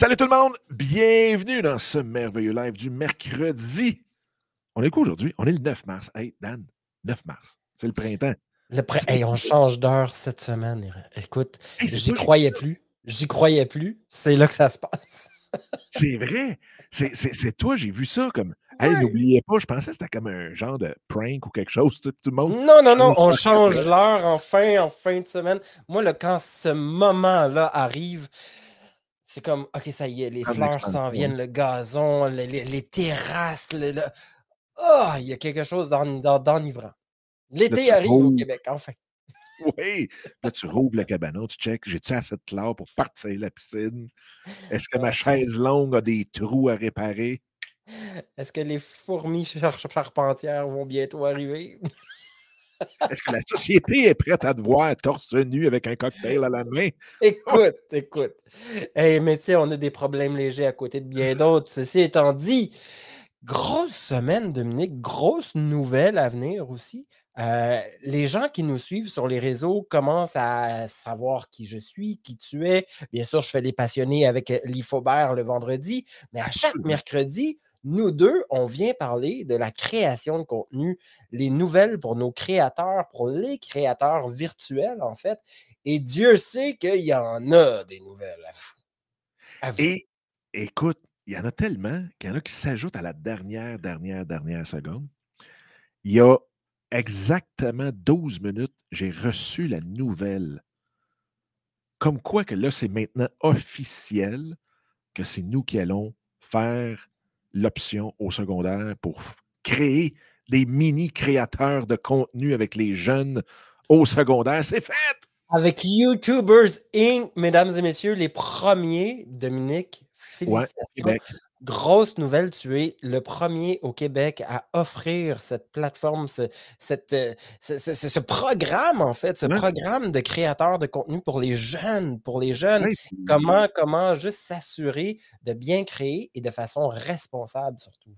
Salut tout le monde, bienvenue dans ce merveilleux live du mercredi. On est quoi aujourd'hui? On est le 9 mars. Hey Dan, 9 mars, c'est le printemps. Hey, on change d'heure cette semaine. Écoute, hey, j'y croyais plus, c'est là que ça se passe. C'est vrai, c'est toi, j'ai vu ça comme... Hey, n'oubliez pas, je pensais que c'était comme un genre de prank ou quelque chose, tu sais, tout le monde. Non, on change l'heure en fin de semaine. Moi, quand ce moment-là arrive, c'est comme, OK, ça y est, les fleurs s'en viennent, le gazon, les terrasses, il y a quelque chose d'enivrant. L'été arrive au Québec, enfin. Oui, là, tu rouvres le cabanon, tu checkes, j'ai-tu assez de chlore pour partir de la piscine? Est-ce que ma chaise longue a des trous à réparer? Est-ce que les fourmis charpentières vont bientôt arriver? Est-ce que la société est prête à te voir torse nu avec un cocktail à la main? Écoute. Hey, mais tu sais, on a des problèmes légers à côté de bien d'autres. Ceci étant dit, grosse semaine, Dominique, grosse nouvelle à venir aussi. Les gens qui nous suivent sur les réseaux commencent à savoir qui je suis, qui tu es. Bien sûr, je fais les passionnés avec l'Ifobert le vendredi, mais à chaque mercredi, nous deux, on vient parler de la création de contenu, les nouvelles pour nos créateurs, pour les créateurs virtuels, en fait. Et Dieu sait qu'il y en a des nouvelles à vous. Et écoute, il y en a tellement qu'il y en a qui s'ajoutent à la dernière seconde. Il y a exactement 12 minutes, j'ai reçu la nouvelle. Comme quoi que là, c'est maintenant officiel que c'est nous qui allons faire l'option au secondaire pour créer des mini-créateurs de contenu avec les jeunes au secondaire. C'est fait! Avec YouTubers Inc., mesdames et messieurs, les premiers, Dominique, félicitations. Ouais, grosse nouvelle, tu es le premier au Québec à offrir cette plateforme, ce programme, en fait, programme de créateurs de contenu pour les jeunes, Oui, comment juste s'assurer de bien créer et de façon responsable, surtout.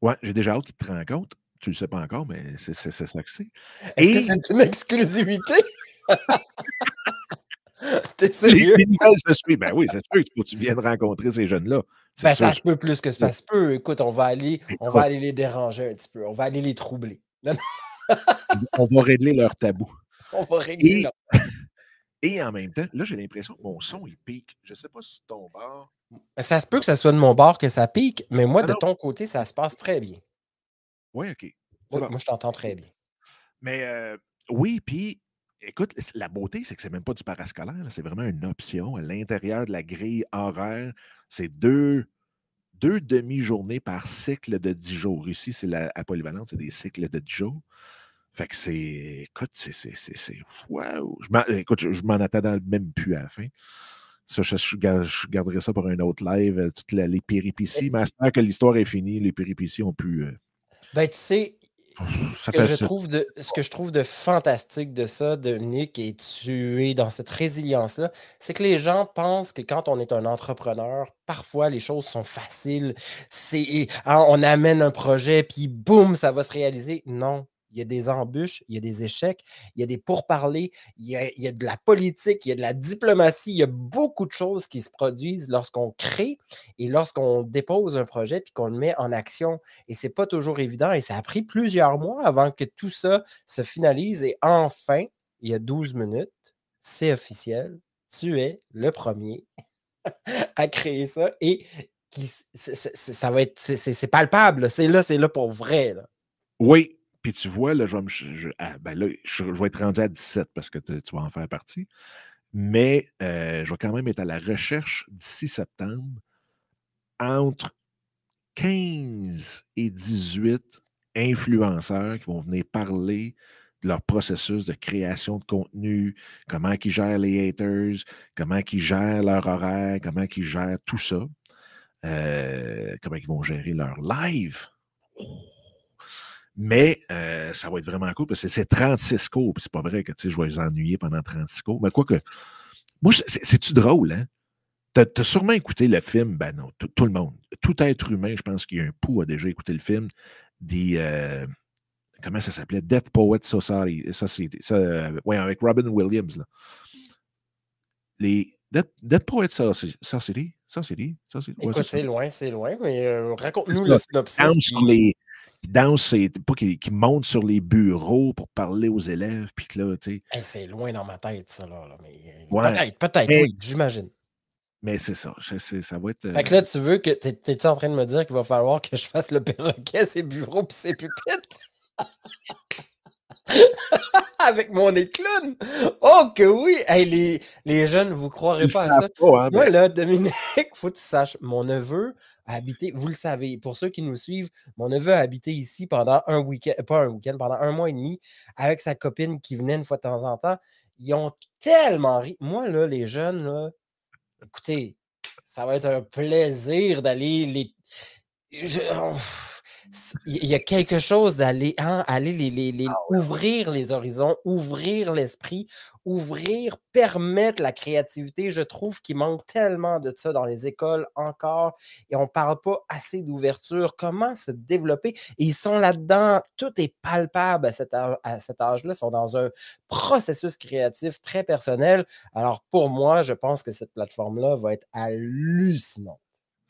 Oui, j'ai déjà hâte qu'ils te rencontrent. Tu ne le sais pas encore, mais c'est ça que c'est. Est-ce que c'est une exclusivité? T'es sérieux? Ben oui, c'est sûr qu'il faut que tu viennes rencontrer ces jeunes-là. Ben ça se peut plus que ça se peut. Écoute, on va aller les déranger un petit peu. On va aller les troubler. On va régler leur tabou. Et en même temps, là, j'ai l'impression que mon son, il pique. Je ne sais pas si c'est ton bord. Ça se peut que ce soit de mon bord que ça pique, mais moi, de ton côté, ça se passe très bien. Oui, OK. Oui, moi, je t'entends très bien. Mais oui, puis... Écoute, la beauté, c'est que c'est même pas du parascolaire, là. C'est vraiment une option à l'intérieur de la grille horaire. C'est deux demi-journées par cycle de 10 jours. Ici, c'est à Polyvalente, c'est des cycles de 10 jours. Fait que c'est... Écoute, c'est wow! Je m'en attendais même plus à la fin. Ça, je garderai ça pour un autre live, toutes les péripéties. Mais à ce moment que l'histoire est finie, les péripéties ont pu... Ben, tu sais... Ce que je trouve de fantastique de ça, Dominique, et tu es dans cette résilience-là, c'est que les gens pensent que quand on est un entrepreneur, parfois les choses sont faciles. On amène un projet, puis boum, ça va se réaliser. Non. Il y a des embûches, il y a des échecs, il y a des pourparlers, il y a de la politique, il y a de la diplomatie, il y a beaucoup de choses qui se produisent lorsqu'on crée et lorsqu'on dépose un projet puis qu'on le met en action. Et c'est pas toujours évident et ça a pris plusieurs mois avant que tout ça se finalise. Et enfin, il y a 12 minutes, c'est officiel, tu es le premier à créer ça et ça va être, c'est palpable, c'est là pour vrai. Là. Oui. Puis tu vois, là, je vais être rendu à 17 parce que tu vas en faire partie. Mais je vais quand même être à la recherche d'ici septembre entre 15 et 18 influenceurs qui vont venir parler de leur processus de création de contenu, comment ils gèrent les haters, comment ils gèrent leur horaire, comment ils gèrent tout ça, comment ils vont gérer leur live. Oh. Mais ça va être vraiment cool parce que c'est 36 cours. Puis c'est pas vrai que je vais les ennuyer pendant 36 cours. Mais quoi que. Moi, c'est-tu drôle, hein? T'as sûrement écouté le film, ben non, tout le monde. Tout être humain, je pense qu'il y a un pouls a déjà écouté le film des. Comment ça s'appelait? Dead Poet Society. Ça, avec Robin Williams. Là. Les Dead Poet Society. Écoute, c'est loin. Raconte-nous le synopsis. Qui monte sur les bureaux pour parler aux élèves. Puis que là, tu sais. Hey, c'est loin dans ma tête, ça. Là, mais... ouais. Peut-être, mais... oui, j'imagine. Mais c'est ça. Ça va être. Fait que là, tu veux que. T'es-tu en train de me dire qu'il va falloir que je fasse le perroquet, ses bureaux, puis ses pupitres? Avec mon nez de clown! Oh que oui! Hey, les jeunes, vous ne croirez pas à ça. Pas, hein, ben... Moi, là, Dominique, il faut que tu saches, mon neveu a habité, vous le savez, pour ceux qui nous suivent, mon neveu a habité ici pendant pendant 1 mois et demi, avec sa copine qui venait une fois de temps en temps. Ils ont tellement ri. Moi, là, les jeunes, là, écoutez, ça va être un plaisir d'aller les... Il y a quelque chose d'aller ouvrir les horizons, ouvrir l'esprit, permettre la créativité. Je trouve qu'il manque tellement de ça dans les écoles encore et on ne parle pas assez d'ouverture. Comment se développer? Et ils sont là-dedans. Tout est palpable à cet âge-là. Ils sont dans un processus créatif très personnel. Alors pour moi, je pense que cette plateforme-là va être hallucinante.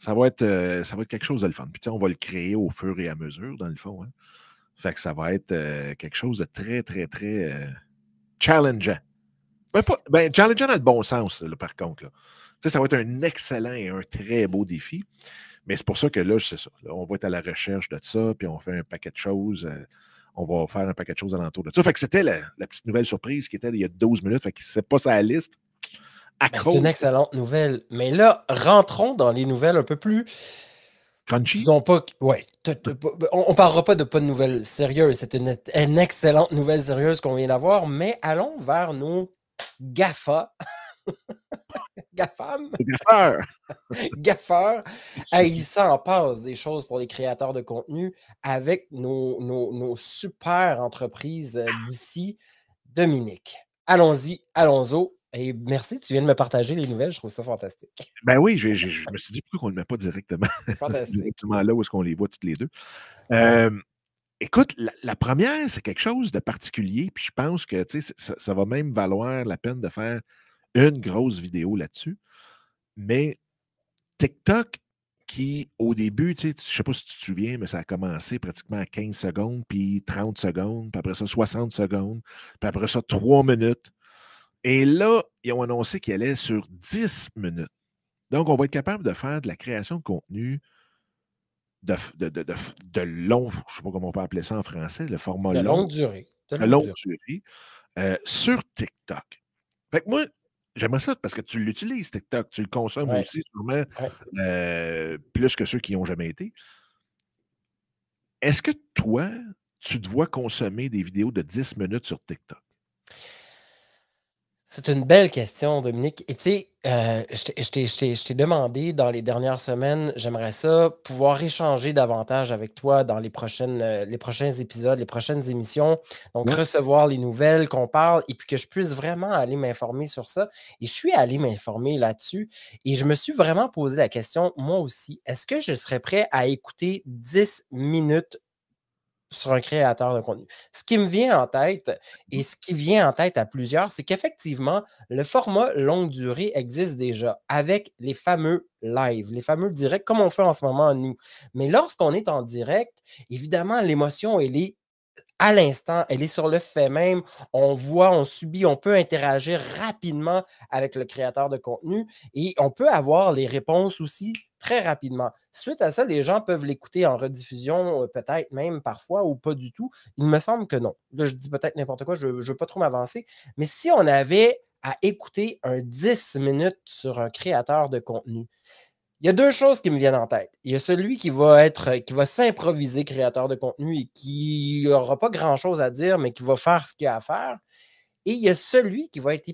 Ça va être quelque chose de le fun. Puis, tu sais, on va le créer au fur et à mesure, dans le fond. Hein. Fait que ça va être quelque chose de très, très, très challengeant. Ben, challengeant dans le bon sens, là, par contre. Là. Tu sais, ça va être un excellent et un très beau défi. Mais c'est pour ça que là, c'est ça. Là, on va être à la recherche de ça, puis on fait un paquet de choses. On va faire un paquet de choses alentour de ça. Fait que c'était la petite nouvelle surprise qui était il y a 12 minutes. Fait que c'est pas ça la liste. Ben, c'est une excellente nouvelle. Mais là, rentrons dans les nouvelles un peu plus... Crunchy? On ne parlera pas de nouvelles sérieuses. C'est une excellente nouvelle sérieuse qu'on vient d'avoir, mais allons vers nos GAFA. GAFAM? Gaffeurs. Hey, il s'en passe des choses pour les créateurs de contenu avec nos super entreprises d'ici. Dominique, allons-y, allons-y. Et merci, tu viens de me partager les nouvelles, je trouve ça fantastique. Ben oui, je me suis dit pourquoi on ne le met pas directement, là où est-ce qu'on les voit toutes les deux. Écoute, la première, c'est quelque chose de particulier, puis je pense que ça va même valoir la peine de faire une grosse vidéo là-dessus. Mais TikTok, qui au début, je ne sais pas si tu te souviens, mais ça a commencé pratiquement à 15 secondes, puis 30 secondes, puis après ça 60 secondes, puis après ça 3 minutes. Et là, ils ont annoncé qu'il allait sur 10 minutes. Donc, on va être capable de faire de la création de contenu de long, je ne sais pas comment on peut appeler ça en français, le format long. De longue durée. Sur TikTok. Fait que moi, j'aimerais ça parce que tu l'utilises, TikTok. Tu le consommes aussi, sûrement, plus que ceux qui n'y ont jamais été. Est-ce que toi, tu te vois consommer des vidéos de 10 minutes sur TikTok? C'est une belle question, Dominique. Et tu sais, je t'ai demandé dans les dernières semaines, j'aimerais ça pouvoir échanger davantage avec toi dans les prochains épisodes, les prochaines émissions. Donc, recevoir les nouvelles, qu'on parle et puis que je puisse vraiment aller m'informer sur ça. Et je suis allé m'informer là-dessus et je me suis vraiment posé la question, moi aussi, est-ce que je serais prêt à écouter 10 minutes sur un créateur de contenu. Ce qui me vient en tête, et ce qui vient en tête à plusieurs, c'est qu'effectivement, le format longue durée existe déjà avec les fameux live, les fameux directs, comme on fait en ce moment, nous. Mais lorsqu'on est en direct, évidemment, l'émotion, elle est à l'instant, elle est sur le fait même, on voit, on subit, on peut interagir rapidement avec le créateur de contenu et on peut avoir les réponses aussi très rapidement. Suite à ça, les gens peuvent l'écouter en rediffusion, peut-être même parfois ou pas du tout. Il me semble que non. Là, je dis peut-être n'importe quoi, je ne veux pas trop m'avancer, mais si on avait à écouter un 10 minutes sur un créateur de contenu, il y a deux choses qui me viennent en tête. Il y a celui qui va s'improviser créateur de contenu et qui n'aura pas grand-chose à dire, mais qui va faire ce qu'il a à faire. Et il y a celui qui va être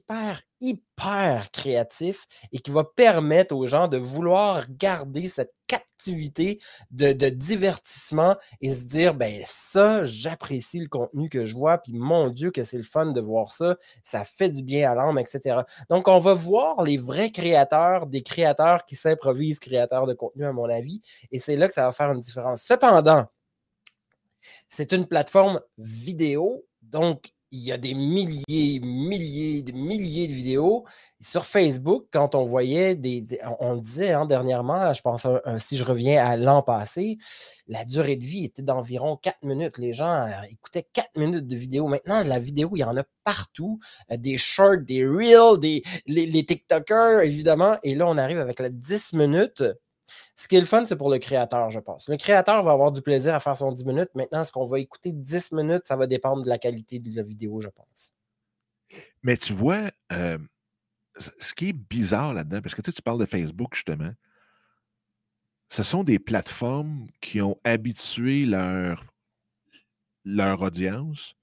hyper créatif et qui va permettre aux gens de vouloir garder cette captivité de divertissement et se dire, ben ça, j'apprécie le contenu que je vois, puis mon Dieu que c'est le fun de voir ça, ça fait du bien à l'âme, etc. Donc, on va voir les vrais créateurs, des créateurs qui s'improvisent créateurs de contenu, à mon avis, et c'est là que ça va faire une différence. Cependant, c'est une plateforme vidéo, donc il y a des milliers de vidéos. Sur Facebook, quand on voyait on le disait dernièrement, je pense, si je reviens à l'an passé, la durée de vie était d'environ 4 minutes. Les gens écoutaient 4 minutes de vidéo. Maintenant, la vidéo, il y en a partout. Des shorts, des reels, les TikTokers, évidemment. Et là, on arrive avec la 10 minutes. Ce qui est le fun, c'est pour le créateur, je pense. Le créateur va avoir du plaisir à faire son 10 minutes. Maintenant, ce qu'on va écouter 10 minutes, ça va dépendre de la qualité de la vidéo, je pense. Mais tu vois, ce qui est bizarre là-dedans, parce que tu parles de Facebook, justement, ce sont des plateformes qui ont habitué leur audience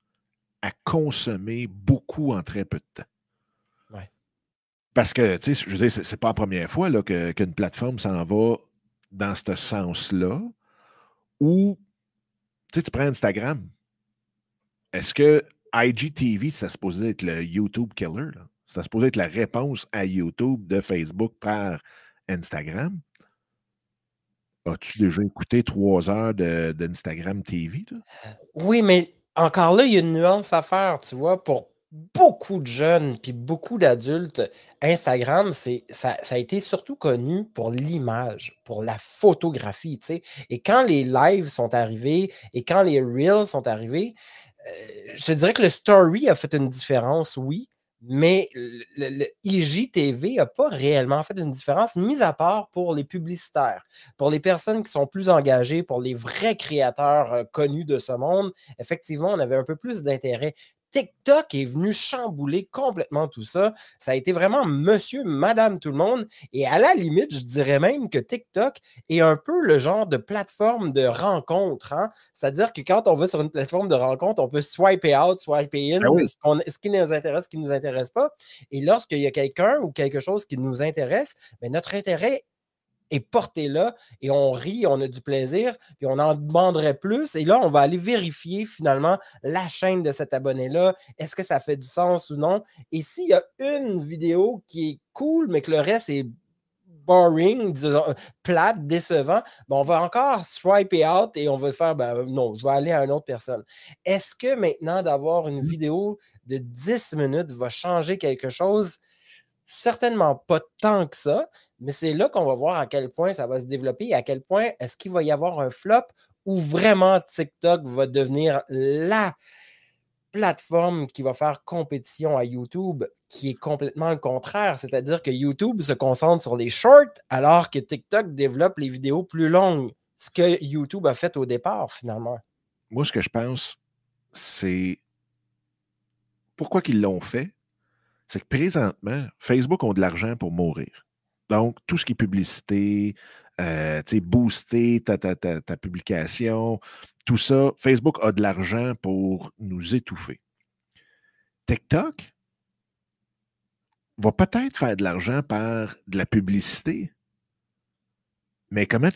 à consommer beaucoup en très peu de temps. Parce que, tu sais, je veux dire, c'est pas la première fois là, qu'une plateforme s'en va dans ce sens-là. Ou, tu sais, tu prends Instagram. Est-ce que IGTV, ça se posait être le YouTube killer? Là? Ça se posait être la réponse à YouTube de Facebook par Instagram? As-tu déjà écouté 3 heures d'Instagram TV? Là? Oui, mais encore là, il y a une nuance à faire, tu vois, pour beaucoup de jeunes puis beaucoup d'adultes. Instagram, ça a été surtout connu pour l'image, pour la photographie, tu sais. Et quand les lives sont arrivés et quand les reels sont arrivés, je te dirais que le story a fait une différence, oui, mais le IGTV n'a pas réellement fait une différence, mis à part pour les publicitaires. Pour les personnes qui sont plus engagées, pour les vrais créateurs connus de ce monde, effectivement, on avait un peu plus d'intérêt. TikTok est venu chambouler complètement tout ça. Ça a été vraiment monsieur, madame, tout le monde. Et à la limite, je dirais même que TikTok est un peu le genre de plateforme de rencontre. Hein? C'est-à-dire que quand on va sur une plateforme de rencontre, on peut swiper out, swiper in, ah oui, ce qui nous intéresse, ce qui ne nous intéresse pas. Et lorsqu'il y a quelqu'un ou quelque chose qui nous intéresse, bien, notre intérêt est porté là, et on rit, on a du plaisir, puis on en demanderait plus, et là, on va aller vérifier finalement la chaîne de cet abonné-là, est-ce que ça fait du sens ou non, et s'il y a une vidéo qui est cool, mais que le reste est boring, disons, plate, décevant, ben on va encore swiper out et on va faire, ben non, je vais aller à une autre personne. Est-ce que maintenant d'avoir une vidéo de 10 minutes va changer quelque chose? Certainement pas tant que ça, mais c'est là qu'on va voir à quel point ça va se développer et à quel point est-ce qu'il va y avoir un flop où vraiment TikTok va devenir la plateforme qui va faire compétition à YouTube, qui est complètement le contraire, c'est-à-dire que YouTube se concentre sur les shorts alors que TikTok développe les vidéos plus longues, ce que YouTube a fait au départ finalement. Moi, ce que je pense, c'est pourquoi qu'ils l'ont fait. C'est que présentement, Facebook ont de l'argent pour mourir. Donc, tout ce qui est publicité, booster ta publication, tout ça, Facebook a de l'argent pour nous étouffer. TikTok va peut-être faire de l'argent par de la publicité, mais comment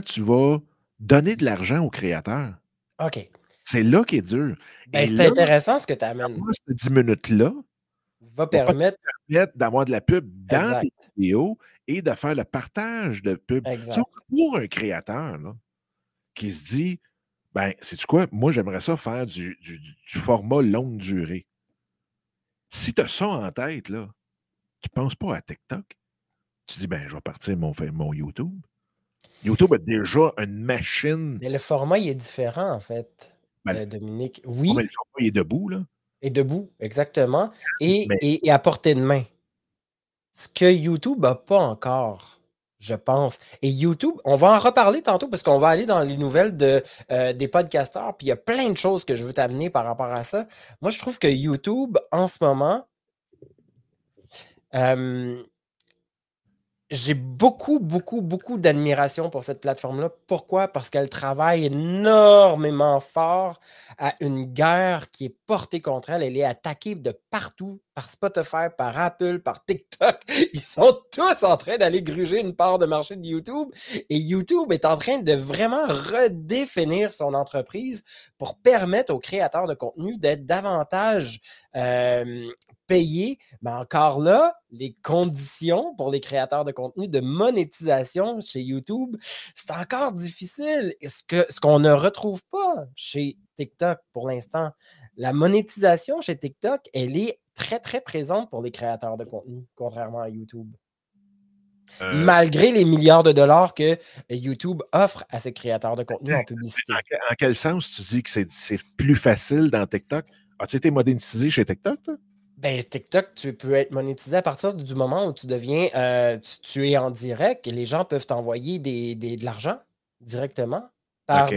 tu vas donner de l'argent aux créateurs? OK. C'est là qui est dur. Ben, c'est là, intéressant ce que tu amènes. Ces 10 minutes-là, va permettre d'avoir de la pub dans tes vidéos et de faire le partage de pub. Exact. Pour un créateur là, qui se dit, ben, sais-tu quoi? Moi, j'aimerais ça faire du format longue durée. Si tu as ça en tête, là, tu ne penses pas à TikTok. Tu dis, ben, je vais partir mon YouTube. YouTube a déjà une machine. Mais le format, il est différent, en fait, Dominique. Oui. Mais le format, il est debout, là. Et debout, exactement. Et à portée de main. Ce que YouTube n'a pas encore, je pense. Et YouTube, on va en reparler tantôt parce qu'on va aller dans les nouvelles des podcasteurs. Puis il y a plein de choses que je veux t'amener par rapport à ça. Moi, je trouve que YouTube, en ce moment, j'ai beaucoup d'admiration pour cette plateforme-là. Pourquoi? Parce qu'elle travaille énormément fort à une guerre qui est portée contre elle. Elle est attaquée de partout, par Spotify, par Apple, par TikTok. Ils sont tous en train d'aller gruger une part de marché de YouTube. Et YouTube est en train de vraiment redéfinir son entreprise pour permettre aux créateurs de contenu d'être davantage payés. Mais encore là, les conditions pour les créateurs de contenu de monétisation chez YouTube, c'est encore difficile. Ce qu'on ne retrouve pas chez TikTok pour l'instant. la monétisation chez TikTok, elle est très, très présente pour les créateurs de contenu, contrairement à YouTube. Malgré les milliards de dollars que YouTube offre à ses créateurs de contenu en publicité. En quel sens tu dis que c'est plus facile dans TikTok? As-tu été monétisé chez TikTok, toi? Ben, TikTok, tu peux être monétisé à partir du moment où tu deviens, tu es en direct et les gens peuvent t'envoyer de l'argent directement par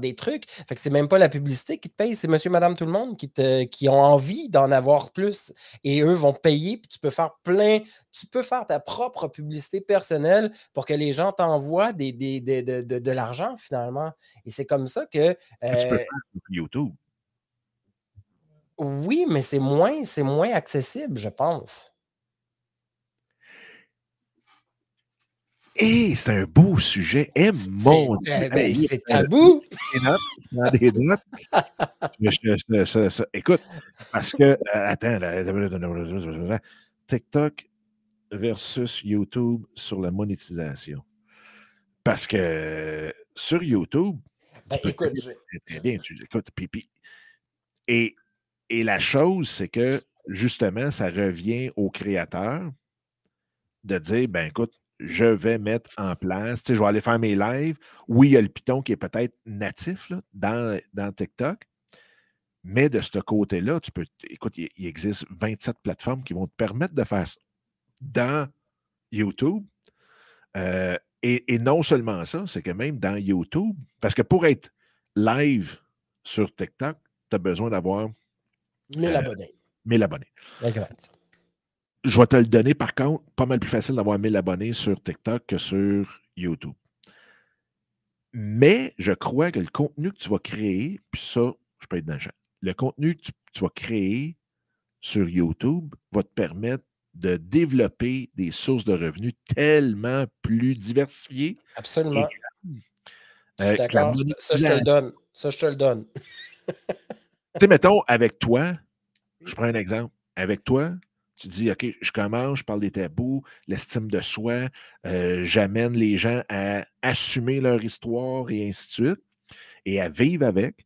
des trucs. Fait que c'est même pas la publicité qui te paye, c'est monsieur, madame, tout le monde qui ont envie d'en avoir plus. Et eux vont payer, puis tu peux faire ta propre publicité personnelle pour que les gens t'envoient de l'argent, finalement. Et c'est comme ça que... tu peux faire YouTube. Oui, mais c'est moins accessible, je pense. Et c'est un beau sujet. Eh mon Dieu! C'est tabou! Écoute, parce que... Attends, là, TikTok versus YouTube sur la monétisation. Parce que sur YouTube... Ben, écoute, très bien, tu écoutes, pipi. Et la chose, c'est que, justement, ça revient au créateur de dire, ben écoute, je vais mettre en place, tu sais, je vais aller faire mes lives. Oui, il y a le Python qui est peut-être natif là, dans TikTok, mais de ce côté-là, tu peux, écoute, il existe 27 plateformes qui vont te permettre de faire ça dans YouTube. Et non seulement ça, c'est que même dans YouTube, parce que pour être live sur TikTok, tu as besoin d'avoir 1000 abonnés. 1000 abonnés. Exact. Je vais te le donner, par contre, pas mal plus facile d'avoir 1000 abonnés sur TikTok que sur YouTube. Mais je crois que le contenu que tu vas créer, puis ça, je peux être dans le champ, le contenu que tu vas créer sur YouTube va te permettre de développer des sources de revenus tellement plus diversifiées. Absolument. Je suis d'accord. Ça, je te le donne. Tu sais, mettons, avec toi, je prends un exemple. Avec toi, tu dis, OK, je commence, je parle des tabous, l'estime de soi, j'amène les gens à assumer leur histoire et ainsi de suite, et à vivre avec.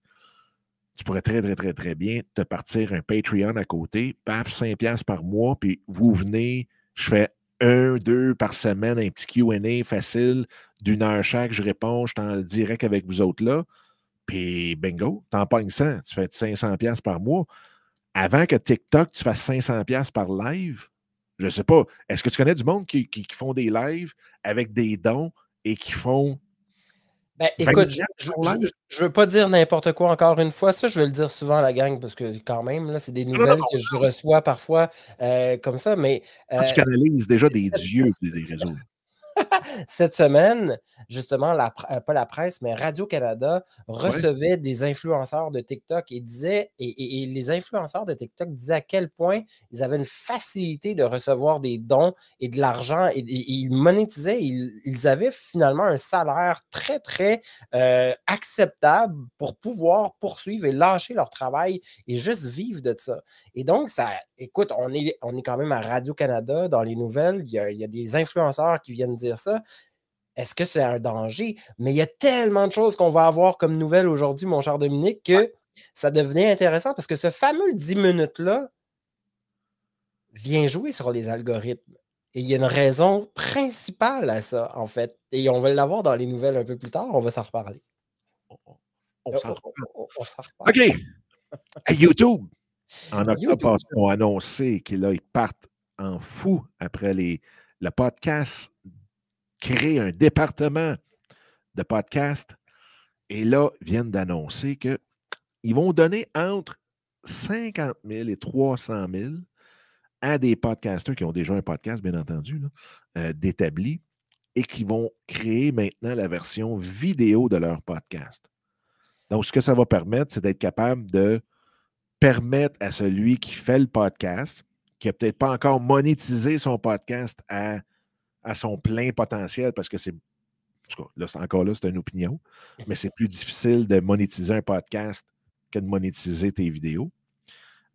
Tu pourrais très, très, très, très bien te partir un Patreon à côté, paf, 5$ par mois, puis vous venez, je fais 1, 2 par semaine, un petit Q&A facile, d'1 heure chaque, je réponds, je suis en direct avec vous autres là. Puis bingo, t'en pognes 100, tu fais 500$ par mois. Avant que TikTok, tu fasses 500$ par live, je ne sais pas, est-ce que tu connais du monde qui font des lives avec des dons et qui font... Ben, écoute, je ne veux pas dire n'importe quoi encore une fois. Ça, je vais le dire souvent à la gang parce que quand même, là, c'est des nouvelles que je reçois parfois comme ça, mais... tu canalises déjà des dieux des réseaux. Cette semaine, justement, pas la presse, mais Radio-Canada recevait des influenceurs de TikTok et disait, et les influenceurs de TikTok disaient à quel point ils avaient une facilité de recevoir des dons et de l'argent, et ils monétisaient, ils avaient finalement un salaire très, très acceptable pour pouvoir poursuivre et lâcher leur travail et juste vivre de ça. Et donc, ça, écoute, on est quand même à Radio-Canada dans les nouvelles, il y a des influenceurs qui viennent dire ça. Est-ce que c'est un danger? Mais il y a tellement de choses qu'on va avoir comme nouvelles aujourd'hui, mon cher Dominique, que ça devenait intéressant parce que ce fameux 10 minutes-là vient jouer sur les algorithmes. Et il y a une raison principale à ça, en fait. Et on va l'avoir dans les nouvelles un peu plus tard. On va s'en reparler. On s'en reparle. OK. À YouTube, en octobre passé, on a annoncé qu'ils partent en fou après le podcast, créer un département de podcast. Et là, viennent d'annoncer qu'ils vont donner entre 50 000 et 300 000 à des podcasteurs qui ont déjà un podcast, bien entendu, là, d'établi, et qui vont créer maintenant la version vidéo de leur podcast. Donc, ce que ça va permettre, c'est d'être capable de permettre à celui qui fait le podcast, qui n'a peut-être pas encore monétisé son podcast à son plein potentiel, parce que c'est, en tout cas, là, encore là, c'est une opinion, mais c'est plus difficile de monétiser un podcast que de monétiser tes vidéos.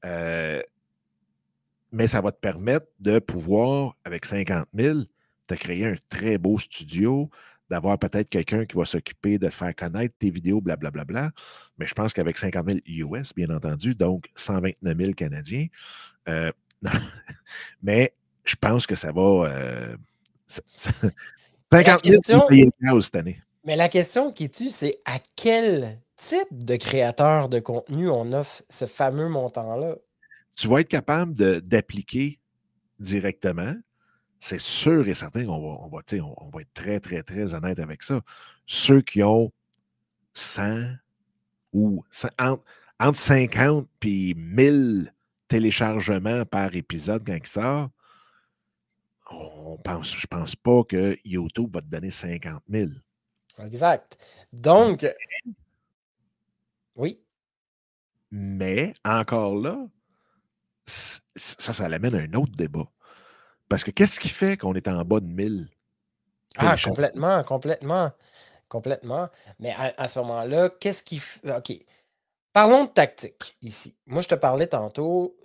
Mais ça va te permettre de pouvoir, avec 50 000, te créer un très beau studio, d'avoir peut-être quelqu'un qui va s'occuper de faire connaître tes vidéos, blablabla. Bla, bla, bla. Mais je pense qu'avec 50 000 US, bien entendu, donc 129 000 Canadiens, mais je pense que ça va... 50 000 payer le cas cette année. Mais la question qui tue, c'est à quel type de créateur de contenu on offre ce fameux montant-là? Tu vas être capable d'appliquer directement. C'est sûr et certain qu'on va être très, très, très honnête avec ça. Ceux qui ont 100 ou entre 50 et 1000 téléchargements par épisode quand il sort, je ne pense pas que YouTube va te donner 50 000. Exact. Donc, oui. Mais encore là, ça l'amène à un autre débat. Parce que qu'est-ce qui fait qu'on est en bas de 1000? Ah, complètement. Mais à ce moment-là, qu'est-ce qui... OK. Parlons de tactique ici. Moi, je te parlais tantôt.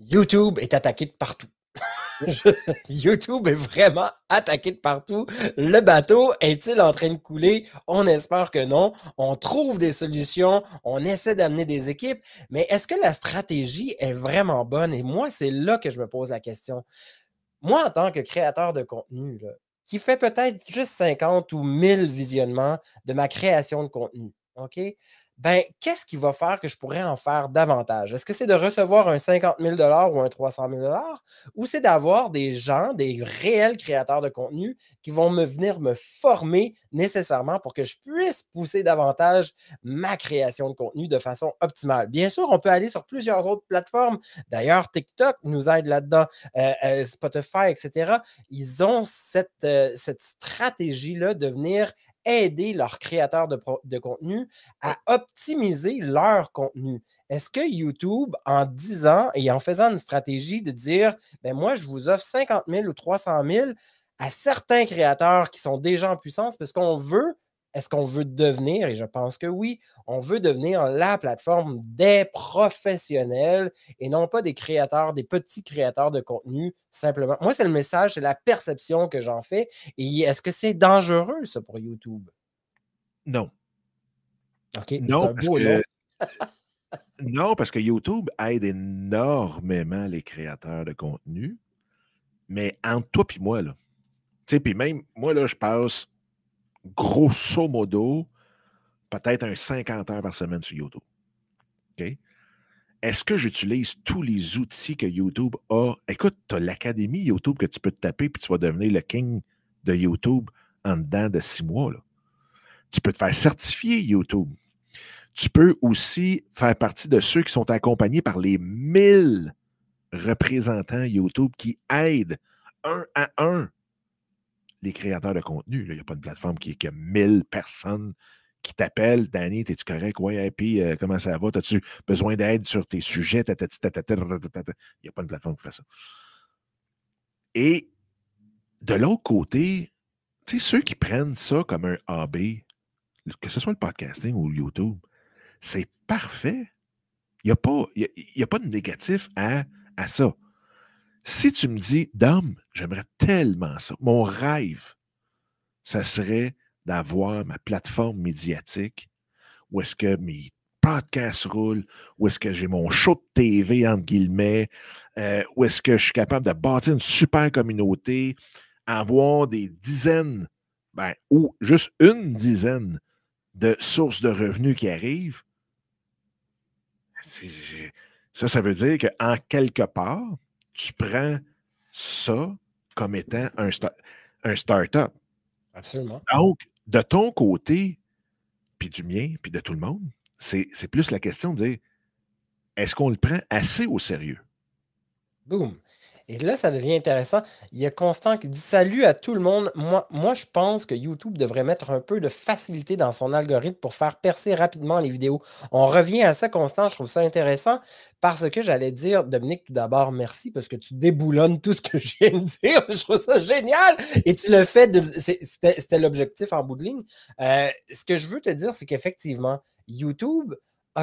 YouTube est attaqué de partout. YouTube est vraiment attaqué de partout. Le bateau est-il en train de couler? On espère que non. On trouve des solutions. On essaie d'amener des équipes. Mais est-ce que la stratégie est vraiment bonne? Et moi, c'est là que je me pose la question. Moi, en tant que créateur de contenu, là, qui fait peut-être juste 50 ou 1000 visionnements de ma création de contenu, OK? Ben, qu'est-ce qui va faire que je pourrais en faire davantage? Est-ce que c'est de recevoir un 50 000 $ ou un 300 000 $ ou c'est d'avoir des gens, des réels créateurs de contenu qui vont venir me former nécessairement pour que je puisse pousser davantage ma création de contenu de façon optimale? Bien sûr, on peut aller sur plusieurs autres plateformes. D'ailleurs, TikTok nous aide là-dedans, Spotify, etc. Ils ont cette stratégie-là de venir aider leurs créateurs de contenu à optimiser leur contenu. Est-ce que YouTube, en 10 ans et en faisant une stratégie de dire « ben moi, je vous offre 50 000 ou 300 000 à certains créateurs qui sont déjà en puissance parce qu'on veut, est-ce qu'on veut devenir, et je pense que oui, on veut devenir la plateforme des professionnels et non pas des créateurs, des petits créateurs de contenu, simplement. » Moi, c'est le message, c'est la perception que j'en fais. Et est-ce que c'est dangereux, ça, pour YouTube? Non. OK, non, c'est un beau nom. Non, parce que YouTube aide énormément les créateurs de contenu, mais entre toi et moi, là, tu sais, puis même, moi, là, je passe grosso modo, peut-être un 50 heures par semaine sur YouTube. OK? Est-ce que j'utilise tous les outils que YouTube a? Écoute, tu as l'académie YouTube que tu peux te taper puis tu vas devenir le king de YouTube en dedans de 6 mois. Là. Tu peux te faire certifier YouTube. Tu peux aussi faire partie de ceux qui sont accompagnés par les 1000 représentants YouTube qui aident un à un les créateurs de contenu. Il n'y a pas une plateforme qui a 1000 personnes qui t'appellent. « Danny, es-tu correct? Ouais, puis comment ça va? As-tu besoin d'aide sur tes sujets? » Il n'y a pas une plateforme qui fait ça. Et de l'autre côté, tu sais, ceux qui prennent ça comme un AB, que ce soit le podcasting ou le YouTube, c'est parfait. Il n'y a pas, de négatif à ça. Si tu me dis, Dom, j'aimerais tellement ça. Mon rêve, ça serait d'avoir ma plateforme médiatique où est-ce que mes podcasts roulent, où est-ce que j'ai mon show de TV, entre guillemets, où est-ce que je suis capable de bâtir une super communauté, avoir des dizaines, ou juste une dizaine de sources de revenus qui arrivent. Ça veut dire qu'en quelque part, tu prends ça comme étant un start-up. Absolument. Donc, de ton côté, puis du mien, puis de tout le monde, c'est plus la question de dire, est-ce qu'on le prend assez au sérieux? Boum! Et là, ça devient intéressant. Il y a Constant qui dit « Salut à tout le monde. Moi, je pense que YouTube devrait mettre un peu de facilité dans son algorithme pour faire percer rapidement les vidéos. » On revient à ça, Constant. Je trouve ça intéressant parce que j'allais dire, Dominique, tout d'abord, merci parce que tu déboulonnes tout ce que je viens de dire. Je trouve ça génial. Et tu le fais. C'était l'objectif en bout de ligne. Ce que je veux te dire, c'est qu'effectivement, YouTube...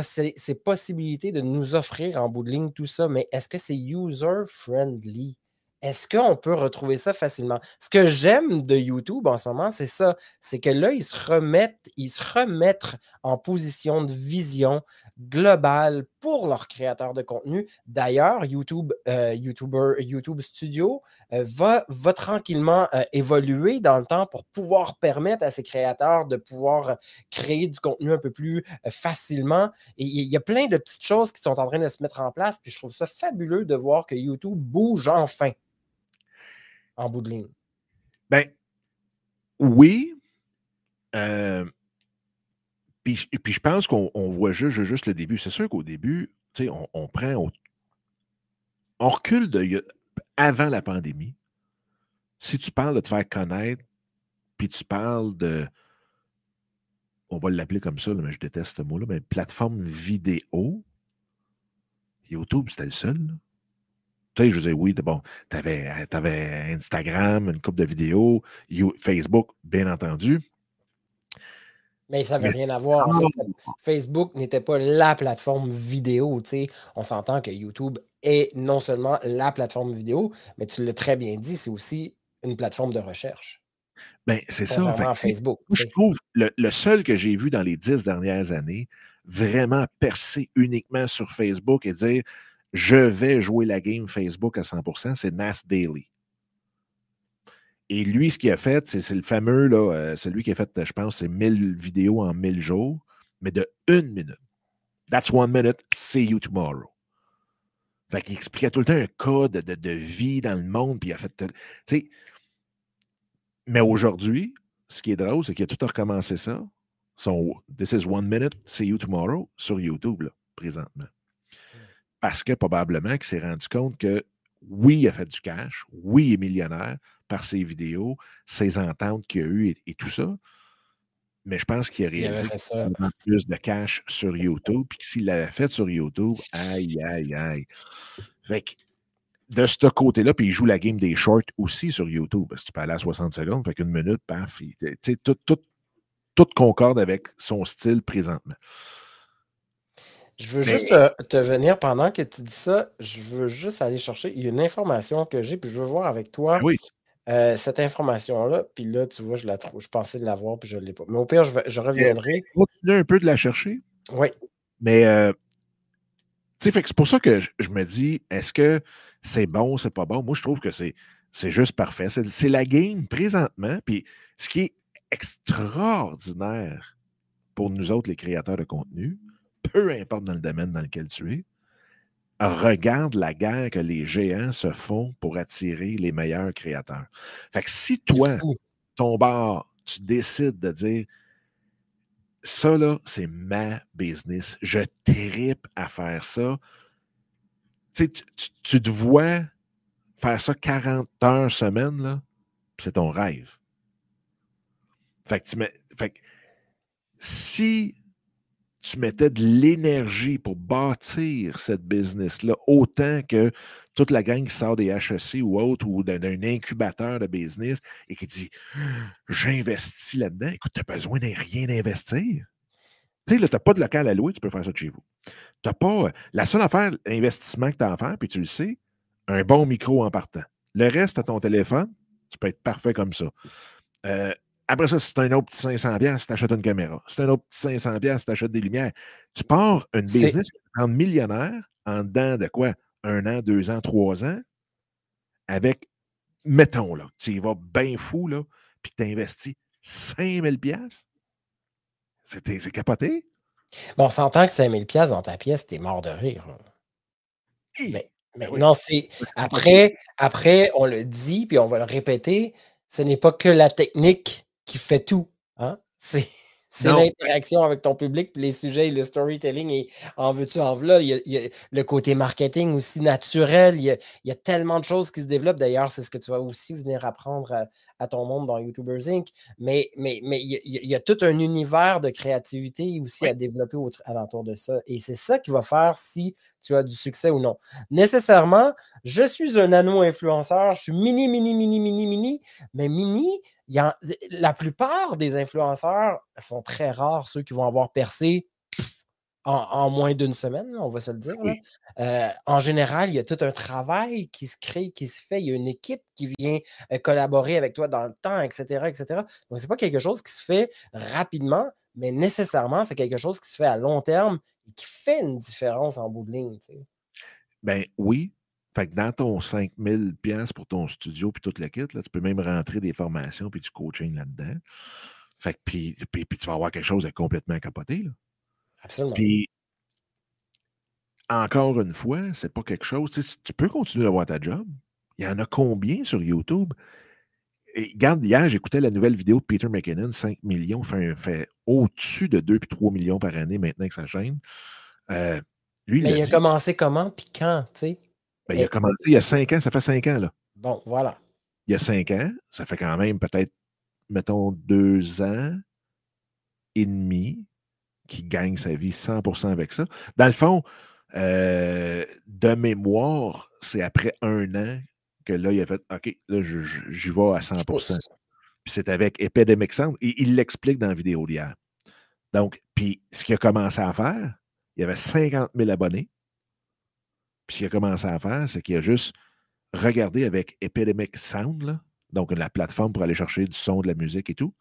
ces possibilités de nous offrir en bout de ligne tout ça, mais est-ce que c'est user-friendly? est-ce qu'on peut retrouver ça facilement? Ce que j'aime de YouTube en ce moment, c'est ça. C'est que là, ils se remettent en position de vision globale pour leurs créateurs de contenu. D'ailleurs, YouTube Studio va tranquillement évoluer dans le temps pour pouvoir permettre à ses créateurs de pouvoir créer du contenu un peu plus facilement. Et il y a plein de petites choses qui sont en train de se mettre en place. Puis je trouve ça fabuleux de voir que YouTube bouge enfin. En bout de ligne. Bien, oui. Puis je pense qu'on voit juste le début. C'est sûr qu'au début, tu sais, on recule avant la pandémie. Si tu parles de te faire connaître, puis tu parles de, on va l'appeler comme ça, là, mais je déteste ce mot-là, mais plateforme vidéo, YouTube, c'était le seul, là. Tu sais, je veux dire, oui, bon, t'avais Instagram, une couple de vidéos, Facebook, bien entendu. Mais ça n'avait rien à voir. En fait, Facebook n'était pas la plateforme vidéo, tu sais. On s'entend que YouTube est non seulement la plateforme vidéo, mais tu l'as très bien dit, c'est aussi une plateforme de recherche. Bien, c'est ça. Fait, Facebook. Je trouve le seul que j'ai vu dans les 10 dernières années vraiment percer uniquement sur Facebook et dire... je vais jouer la game Facebook à 100%, c'est Nas Daily. Et lui, ce qu'il a fait, c'est le fameux, là, celui qui a fait, je pense, c'est 1000 vidéos en 1000 jours, mais de 1 minute. That's 1 minute, see you tomorrow. Fait qu'il expliquait tout le temps un code de vie dans le monde, puis il a fait... tu sais. Mais aujourd'hui, ce qui est drôle, c'est qu'il a tout recommencé ça. This is 1 minute, see you tomorrow, sur YouTube, là, présentement. Parce que probablement qu'il s'est rendu compte que oui, il a fait du cash, oui, il est millionnaire par ses vidéos, ses ententes qu'il a eues et tout ça. Mais je pense qu'il a réalisé qu'il avait plus de cash sur YouTube, puis que s'il l'avait fait sur YouTube, aïe, aïe, aïe. Fait que de ce côté-là, puis il joue la game des shorts aussi sur YouTube, parce que tu peux aller à 60 secondes, fait qu'une minute, paf, tu sais, tout concorde avec son style présentement. Je veux juste te venir pendant que tu dis ça, je veux juste aller chercher une information que j'ai, puis je veux voir avec toi cette information-là. Puis là, tu vois, je la trouve. Je pensais de l'avoir, puis je ne l'ai pas. Mais au pire, je reviendrai. Continue un peu de la chercher. Oui. Mais, tu sais, c'est pour ça que je me dis, est-ce que c'est bon, c'est pas bon? Moi, je trouve que c'est juste parfait. C'est la game présentement. Puis ce qui est extraordinaire pour nous autres, les créateurs de contenu, peu importe dans le domaine dans lequel tu es, regarde la guerre que les géants se font pour attirer les meilleurs créateurs. Fait que si toi, ton bar, tu décides de dire « ça là, c'est ma business, je trippe à faire ça », tu te vois faire ça 40 heures semaine, là, c'est ton rêve. Fait que si tu mettais de l'énergie pour bâtir cette business-là, autant que toute la gang qui sort des HEC ou autre, ou d'un incubateur de business, et qui dit « j'investis là-dedans », écoute, tu n'as besoin de rien investir. Tu sais, là, tu n'as pas de local à louer, tu peux faire ça de chez vous. Tu n'as pas... La seule affaire, l'investissement que tu as à faire, puis tu le sais, un bon micro en partant. Le reste, à ton téléphone, tu peux être parfait comme ça. Après ça, c'est un autre petit 500$ si tu achètes une caméra. C'est un autre petit 500$ si tu achètes des lumières. Tu pars une business en millionnaire en dedans de quoi? 1 an, 2 ans, 3 ans? Avec, mettons, là, tu y vas bien fou, là, puis tu investis 5000$? C'est capoté? Bon, on s'entend que 5000$ dans ta pièce, t'es mort de rire. Mais oui. Non, c'est... Après, on le dit, puis on va le répéter, ce n'est pas que la technique qui fait tout, hein? C'est l'interaction avec ton public, puis les sujets, le storytelling, et en veux-tu, en voilà, il y a le côté marketing aussi naturel, il y a tellement de choses qui se développent, d'ailleurs, c'est ce que tu vas aussi venir apprendre à ton monde dans YouTubers Inc., mais il y a tout un univers de créativité aussi à développer alentour de ça, et c'est ça qui va faire si tu as du succès ou non. Nécessairement, je suis un nano-influenceur, je suis mini, la plupart des influenceurs sont très rares, ceux qui vont avoir percé en moins d'une semaine, on va se le dire. Oui. En général, il y a tout un travail qui se crée, qui se fait. Il y a une équipe qui vient collaborer avec toi dans le temps, etc., etc. Donc, ce n'est pas quelque chose qui se fait rapidement, mais nécessairement, c'est quelque chose qui se fait à long terme et qui fait une différence en bout de ligne. Tu sais. Bien, oui. Fait que dans ton 5 000 $ pour ton studio puis toute la kit, là, tu peux même rentrer des formations puis du coaching là-dedans. Fait que puis tu vas avoir quelque chose de complètement capoté, là. Absolument. Puis, encore une fois, c'est pas quelque chose... Tu peux continuer d'avoir ta job. Il y en a combien sur YouTube? Et, regarde, hier, j'écoutais la nouvelle vidéo de Peter McKinnon, 5 millions, fait au-dessus de 2 puis 3 millions par année maintenant avec sa chaîne. Lui, mais il a commencé comment puis quand, tu sais? Ben, il a commencé il y a 5 ans, ça fait 5 ans, là. Bon, voilà. Il y a 5 ans, ça fait quand même peut-être, mettons, 2 ans et demi qui gagne sa vie 100% avec ça. Dans le fond, de mémoire, c'est après 1 an que là, il a fait « OK, là, j'y vais à 100%. » Puis c'est avec Epidemic Sound. Et il l'explique dans la vidéo d'hier. Donc, puis ce qu'il a commencé à faire, il y avait 50 000 abonnés. Puis ce qu'il a commencé à faire, c'est qu'il a juste regardé avec Epidemic Sound, là, donc la plateforme pour aller chercher du son, de la musique et tout,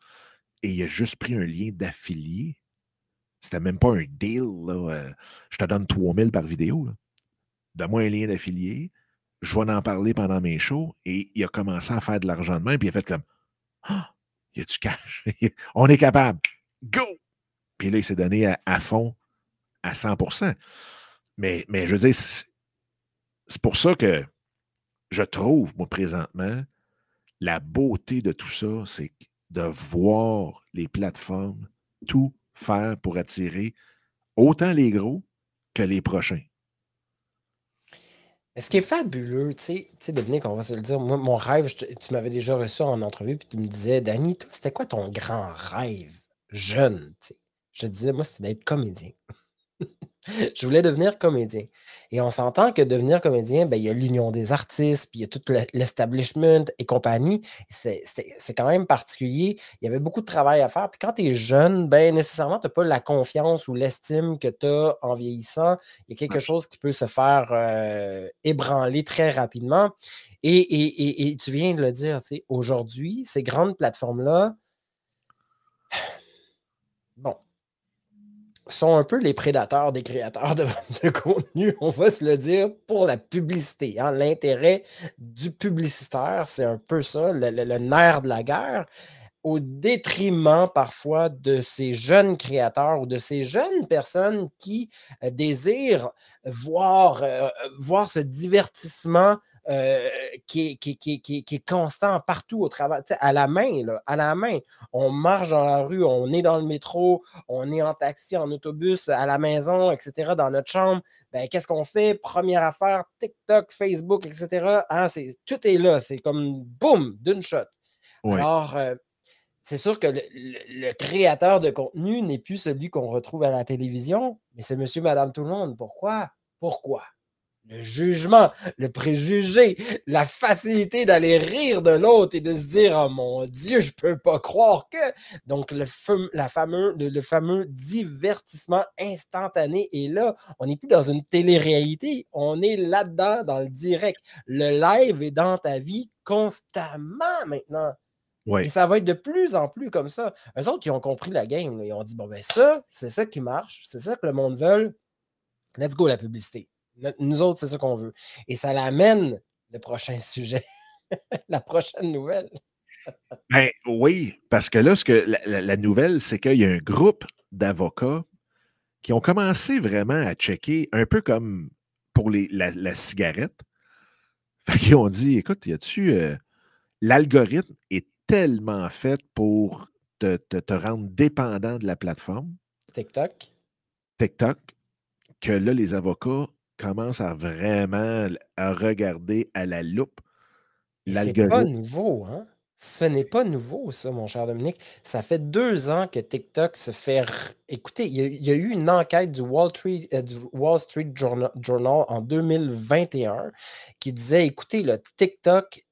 et il a juste pris un lien d'affilié. C'était même pas un deal, là, je te donne 3000 par vidéo. Donne-moi un lien d'affilié, je vais en parler pendant mes shows, et il a commencé à faire de l'argent de même, puis il a fait comme « Ah, il y a du cash! On est capable! Go! » Puis là, il s'est donné à fond, à 100%. Mais je veux dire, c'est pour ça que je trouve, moi, présentement, la beauté de tout ça, c'est de voir les plateformes tout faire pour attirer autant les gros que les prochains. Ce qui est fabuleux, tu sais, Dominique, on va se le dire, moi, mon rêve, tu m'avais déjà reçu en entrevue, puis tu me disais, Dany, toi, c'était quoi ton grand rêve jeune? Tu sais? Je te disais, moi, c'était d'être comédien. Je voulais devenir comédien. Et on s'entend que devenir comédien, ben, il y a l'union des artistes, puis il y a tout l'establishment et compagnie. C'est quand même particulier. Il y avait beaucoup de travail à faire. Puis quand tu es jeune, ben, nécessairement, tu n'as pas la confiance ou l'estime que tu as en vieillissant. Il y a quelque chose qui peut se faire ébranler très rapidement. Et tu viens de le dire, tu sais, aujourd'hui, ces grandes plateformes-là, bon, sont un peu les prédateurs des créateurs de contenu, on va se le dire, pour la publicité. Hein. L'intérêt du publicitaire, c'est un peu ça, le nerf de la guerre, au détriment parfois de ces jeunes créateurs ou de ces jeunes personnes qui désirent voir ce divertissement qui est constant partout au travers, à la main, là, à la main. On marche dans la rue, on est dans le métro, on est en taxi, en autobus, à la maison, etc., dans notre chambre. Ben, qu'est-ce qu'on fait? Première affaire, TikTok, Facebook, etc. Hein, tout est là. C'est comme boum, d'une shot. Oui. Alors, c'est sûr que le créateur de contenu n'est plus celui qu'on retrouve à la télévision, mais c'est monsieur, madame, tout le monde. Pourquoi? Pourquoi? Le jugement, le préjugé, la facilité d'aller rire de l'autre et de se dire « Oh mon Dieu, je peux pas croire que... » Donc, le fameux divertissement instantané est là. On n'est plus dans une télé-réalité, on est là-dedans, dans le direct. Le live est dans ta vie constamment maintenant. Ouais. Et ça va être de plus en plus comme ça. Eux autres, ils ont compris la game. Là. Ils ont dit « Bon, ben ça, c'est ça qui marche, c'est ça que le monde veut. Let's go la publicité. » Nous autres, c'est ça qu'on veut. Et ça l'amène le prochain sujet, la prochaine nouvelle. Ben oui, parce que là, la nouvelle, c'est qu'il y a un groupe d'avocats qui ont commencé vraiment à checker, un peu comme pour la cigarette. Fait qu'ils ont dit, écoute, l'algorithme est tellement fait pour te rendre dépendant de la plateforme. TikTok, que là, les avocats commence à vraiment regarder à la loupe l'algorithme. C'est pas nouveau, hein? Ce n'est pas nouveau, ça, mon cher Dominique. Ça fait 2 ans que TikTok se fait... Écoutez, il y a eu une enquête du Wall Street Journal en 2021 qui disait, écoutez, le TikTok,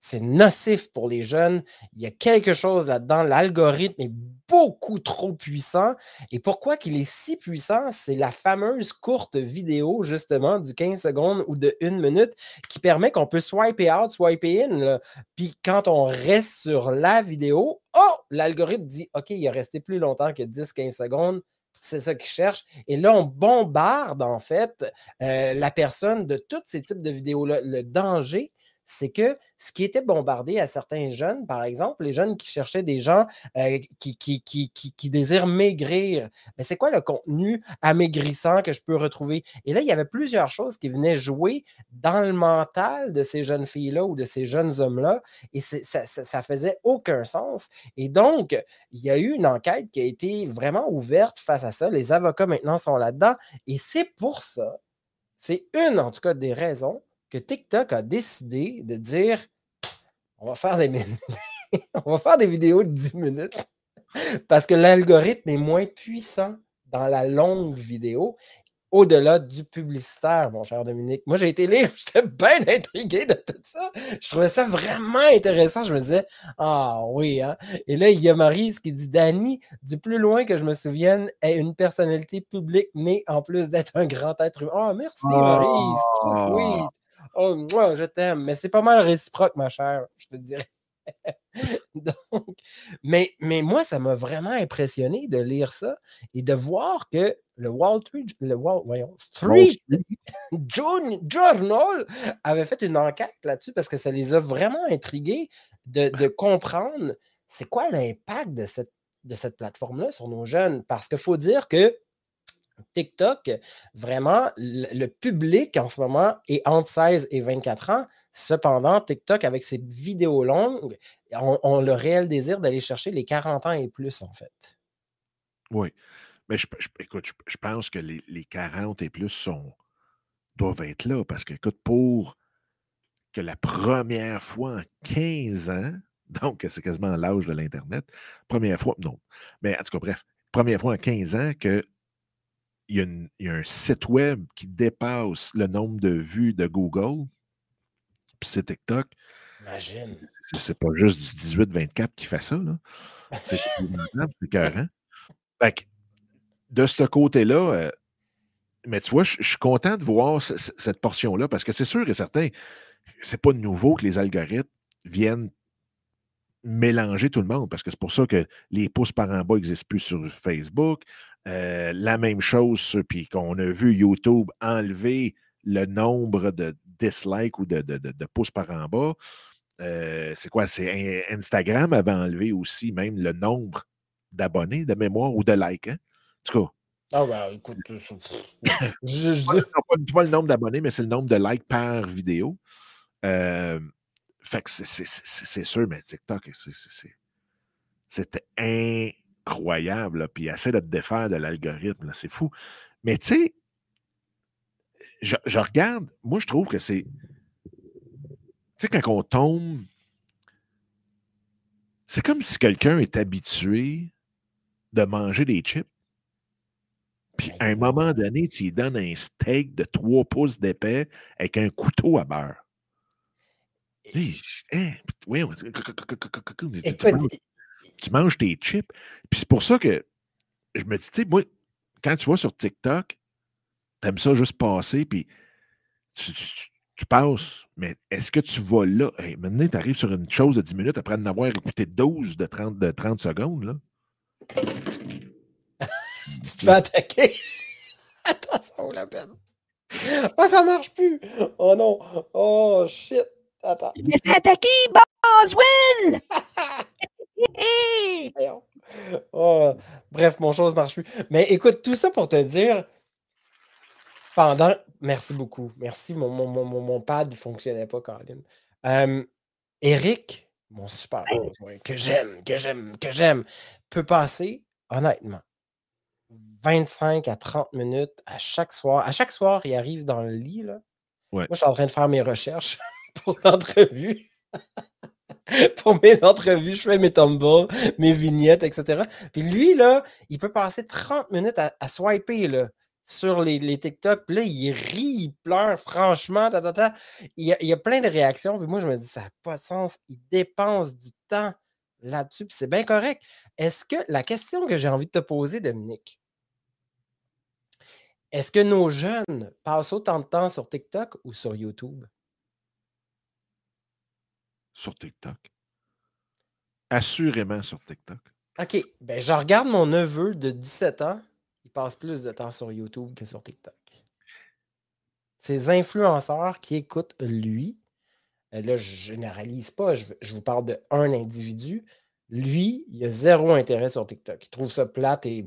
c'est nocif pour les jeunes. Il y a quelque chose là-dedans. L'algorithme est beaucoup trop puissant. Et pourquoi qu'il est si puissant? C'est la fameuse courte vidéo, justement, du 15 secondes ou de 1 minute qui permet qu'on peut swiper out, swiper in. Là. Puis quand on reste sur la vidéo, oh! L'algorithme dit, OK, il a resté plus longtemps que 10-15 secondes. C'est ça qu'ils cherchent. Et là, on bombarde, en fait, la personne de tous ces types de vidéos-là. Le danger, c'est que ce qui était bombardé à certains jeunes, par exemple, les jeunes qui cherchaient des gens qui désirent maigrir. Mais c'est quoi le contenu amaigrissant que je peux retrouver? Et là, il y avait plusieurs choses qui venaient jouer dans le mental de ces jeunes filles-là ou de ces jeunes hommes-là, et ça faisait aucun sens. Et donc, il y a eu une enquête qui a été vraiment ouverte face à ça. Les avocats, maintenant, sont là-dedans. Et c'est pour ça, c'est une, en tout cas, des raisons que TikTok a décidé de dire on va faire des vidéos de 10 minutes parce que l'algorithme est moins puissant dans la longue vidéo au-delà du publicitaire, mon cher Dominique. Moi, j'ai été lire, j'étais bien intrigué de tout ça. Je trouvais ça vraiment intéressant. Je me disais, ah oui, hein? Et là, il y a Maryse qui dit, Dany, du plus loin que je me souvienne, est une personnalité publique née en plus d'être un grand être humain. Ah, oh, merci Maryse, oui. Oh, moi, je t'aime, mais c'est pas mal réciproque, ma chère, je te dirais. Donc, mais moi, ça m'a vraiment impressionné de lire ça et de voir que le Wall Street Journal avait fait une enquête là-dessus parce que ça les a vraiment intrigués de comprendre c'est quoi l'impact de cette plateforme-là sur nos jeunes. Parce qu'il faut dire que TikTok, vraiment, le public en ce moment est entre 16 et 24 ans. Cependant, TikTok, avec ses vidéos longues, ont le réel désir d'aller chercher les 40 ans et plus, en fait. Oui. Mais écoute, je pense que les 40 et plus doivent être là parce que, écoute, pour que la première fois en 15 ans, donc c'est quasiment l'âge de l'Internet, première fois en 15 ans que il y a un site web qui dépasse le nombre de vues de Google, puis c'est TikTok. Imagine. C'est pas juste du 18-24 qui fait ça, là. C'est écœurant. Fait que, de ce côté-là, mais tu vois, je suis content de voir cette portion-là, parce que c'est sûr et certain, c'est pas nouveau que les algorithmes viennent mélanger tout le monde, parce que c'est pour ça que les pouces par en bas n'existent plus sur Facebook. La même chose, puis qu'on a vu YouTube enlever le nombre de dislikes ou de pouces par en bas. C'est quoi? C'est Instagram avait enlevé aussi même le nombre d'abonnés de mémoire ou de likes. Hein? En tout cas. Ah ben écoute, c'est pas le nombre d'abonnés, mais c'est le nombre de likes par vidéo. Fait que c'est sûr, mais TikTok, c'était incroyable, là, puis essaie de te défaire de l'algorithme, là, c'est fou. Mais tu sais, je regarde, moi je trouve que c'est... Tu sais, quand on tombe, c'est comme si quelqu'un est habitué de manger des chips, puis à un moment donné, tu lui donnes un steak de 3 pouces d'épais avec un couteau à beurre. Tu manges tes chips. Puis c'est pour ça que je me dis, tu sais, moi, quand tu vas sur TikTok, t'aimes ça juste passer, puis tu passes. Mais est-ce que tu vas là? Hey, maintenant, tu arrives sur une chose de 10 minutes après en avoir écouté 12 de 30 secondes, là. Tu te fais attaquer. Attention, la peine. Oh, ça marche plus. Oh non. Oh, shit. Attends. Je me suis attaqué, Boswell! Oh, bref, mon chose marche plus. Mais écoute, tout ça pour te dire, pendant... Merci beaucoup. Merci, mon pad ne fonctionnait pas, Colin. Eric, mon super conjoint, que j'aime, peut passer, honnêtement, 25 à 30 minutes à chaque soir. À chaque soir, il arrive dans le lit, là. Ouais. Moi, je suis en train de faire mes recherches pour l'entrevue. Pour mes entrevues, je fais mes tumbles, mes vignettes, etc. Puis lui, là, il peut passer 30 minutes à swiper, là. sur les TikTok, puis là, il rit, il pleure, franchement, il y a plein de réactions, puis moi, je me dis, ça n'a pas de sens, il dépense du temps là-dessus, puis c'est bien correct. Est-ce que, la question que j'ai envie de te poser, Dominique, est-ce que nos jeunes passent autant de temps sur TikTok ou sur YouTube? Sur TikTok. Assurément sur TikTok. OK, ben je regarde mon neveu de 17 ans, il passe plus de temps sur YouTube que sur TikTok. Ces influenceurs qui écoutent lui, là, je généralise pas, je vous parle d'un individu, lui, il a zéro intérêt sur TikTok. Il trouve ça plate et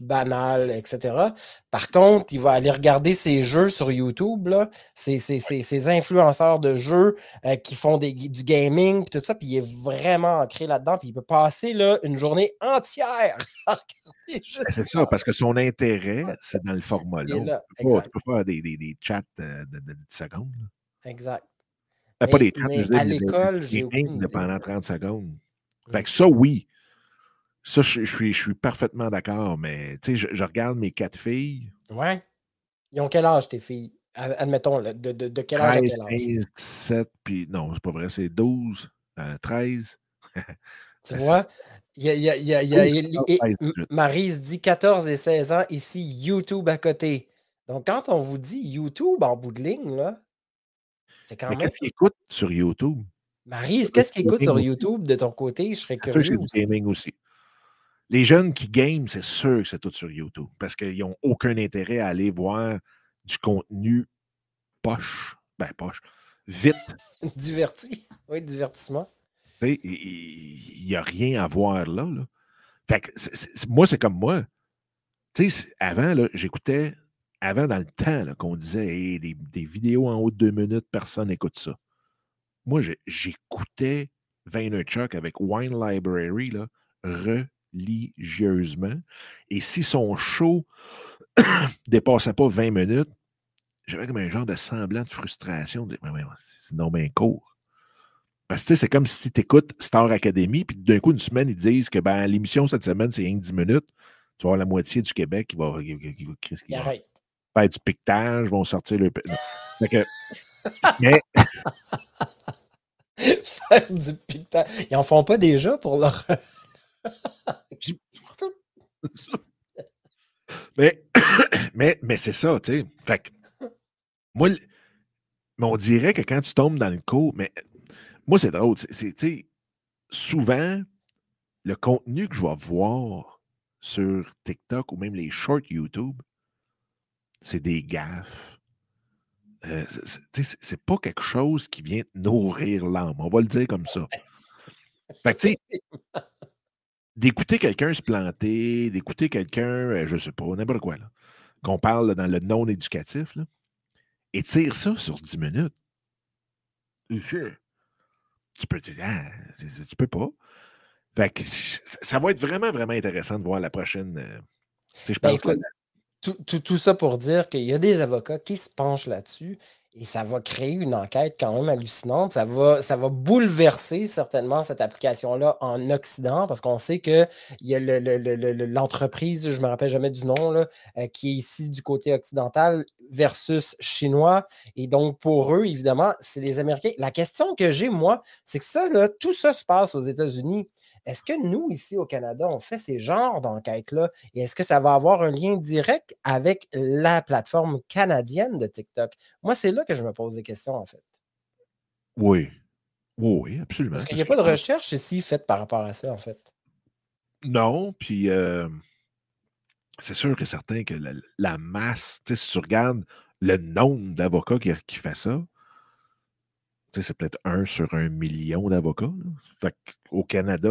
banal, etc. Par contre, il va aller regarder ses jeux sur YouTube, là, ces influenceurs de jeux qui font du gaming, puis tout ça, puis il est vraiment ancré là-dedans, puis il peut passer là, une journée entière à regarder juste c'est ça, parce que son intérêt, c'est dans le format là. Tu ne peux pas des chats de 10 secondes. Là. Exact. Pas des chats, mais à l'école, j'ai gaming pendant 30 secondes. Fait que ça, oui. Ça, je suis parfaitement d'accord, mais tu sais, je regarde mes 4 filles. Ouais. Ils ont quel âge, tes filles? Admettons, de quel âge 13, à quel âge? 15, 17, puis non, c'est pas vrai, c'est 12, 13. Tu vois? Maryse dit 14 et 16 ans, ici, YouTube à côté. Donc, quand on vous dit YouTube en bout de ligne, là, c'est quand même... Mais qu'est-ce qu'ils écoutent sur YouTube? Maryse, qu'est-ce qu'ils écoutent sur YouTube de ton côté? Je serais curieux. C'est du gaming aussi. Les jeunes qui game, c'est sûr que c'est tout sur YouTube parce qu'ils n'ont aucun intérêt à aller voir du contenu poche, vite. Diverti. Oui, divertissement. Il n'y a rien à voir là. Fait que moi, c'est comme moi. Tu sais, avant, là, j'écoutais, avant dans le temps là, qu'on disait hey, des vidéos en haut de 2 minutes, personne n'écoute ça. Moi, j'écoutais Vaynerchuk avec Wine Library là, religieusement. Et si son show dépassait pas 20 minutes, j'avais comme un genre de semblant de frustration. De dire, mais c'est non bien court. Parce que tu sais, c'est comme si tu écoutes Star Academy, puis d'un coup, une semaine, ils disent que ben, l'émission cette semaine, c'est rien que 10 minutes. Tu vas avoir la moitié du Québec qui va faire du piquetage, vont sortir le. Fait que. Mais. Faire du piquetage. Ils en font pas déjà pour leur. mais c'est ça, tu sais. Fait que, moi, on dirait que quand tu tombes dans le coup, mais moi, c'est drôle. C'est souvent, le contenu que je vais voir sur TikTok ou même les shorts YouTube, c'est des gaffes. C'est pas quelque chose qui vient nourrir l'âme. On va le dire comme ça. Fait que, tu sais, d'écouter quelqu'un se planter, d'écouter quelqu'un, je sais pas, n'importe quoi, là, qu'on parle là, dans le non-éducatif, là, et tire ça sur 10 minutes. Tu peux pas. Fait que ça va être vraiment, vraiment intéressant de voir la prochaine... je pense que... Tout ça pour dire qu'il y a des avocats qui se penchent là-dessus et ça va créer une enquête quand même hallucinante. Ça va bouleverser certainement cette application-là en Occident parce qu'on sait qu'il y a l'entreprise, je ne me rappelle jamais du nom, là, qui est ici du côté occidental versus chinois. Et donc, pour eux, évidemment, c'est les Américains. La question que j'ai, moi, c'est que ça, là, tout ça se passe aux États-Unis. Est-ce que nous, ici au Canada, on fait ces genres d'enquêtes-là? Et est-ce que ça va avoir un lien direct avec la plateforme canadienne de TikTok? Moi, c'est là que je me pose des questions, en fait. Oui, absolument. Parce qu'il n'y a pas de recherche ici faite par rapport à ça, en fait. Non, puis c'est sûr que certain que la masse, tu sais, si tu regardes le nombre d'avocats qui fait ça, c'est peut-être 1 sur 1 million d'avocats. Fait qu'au Canada,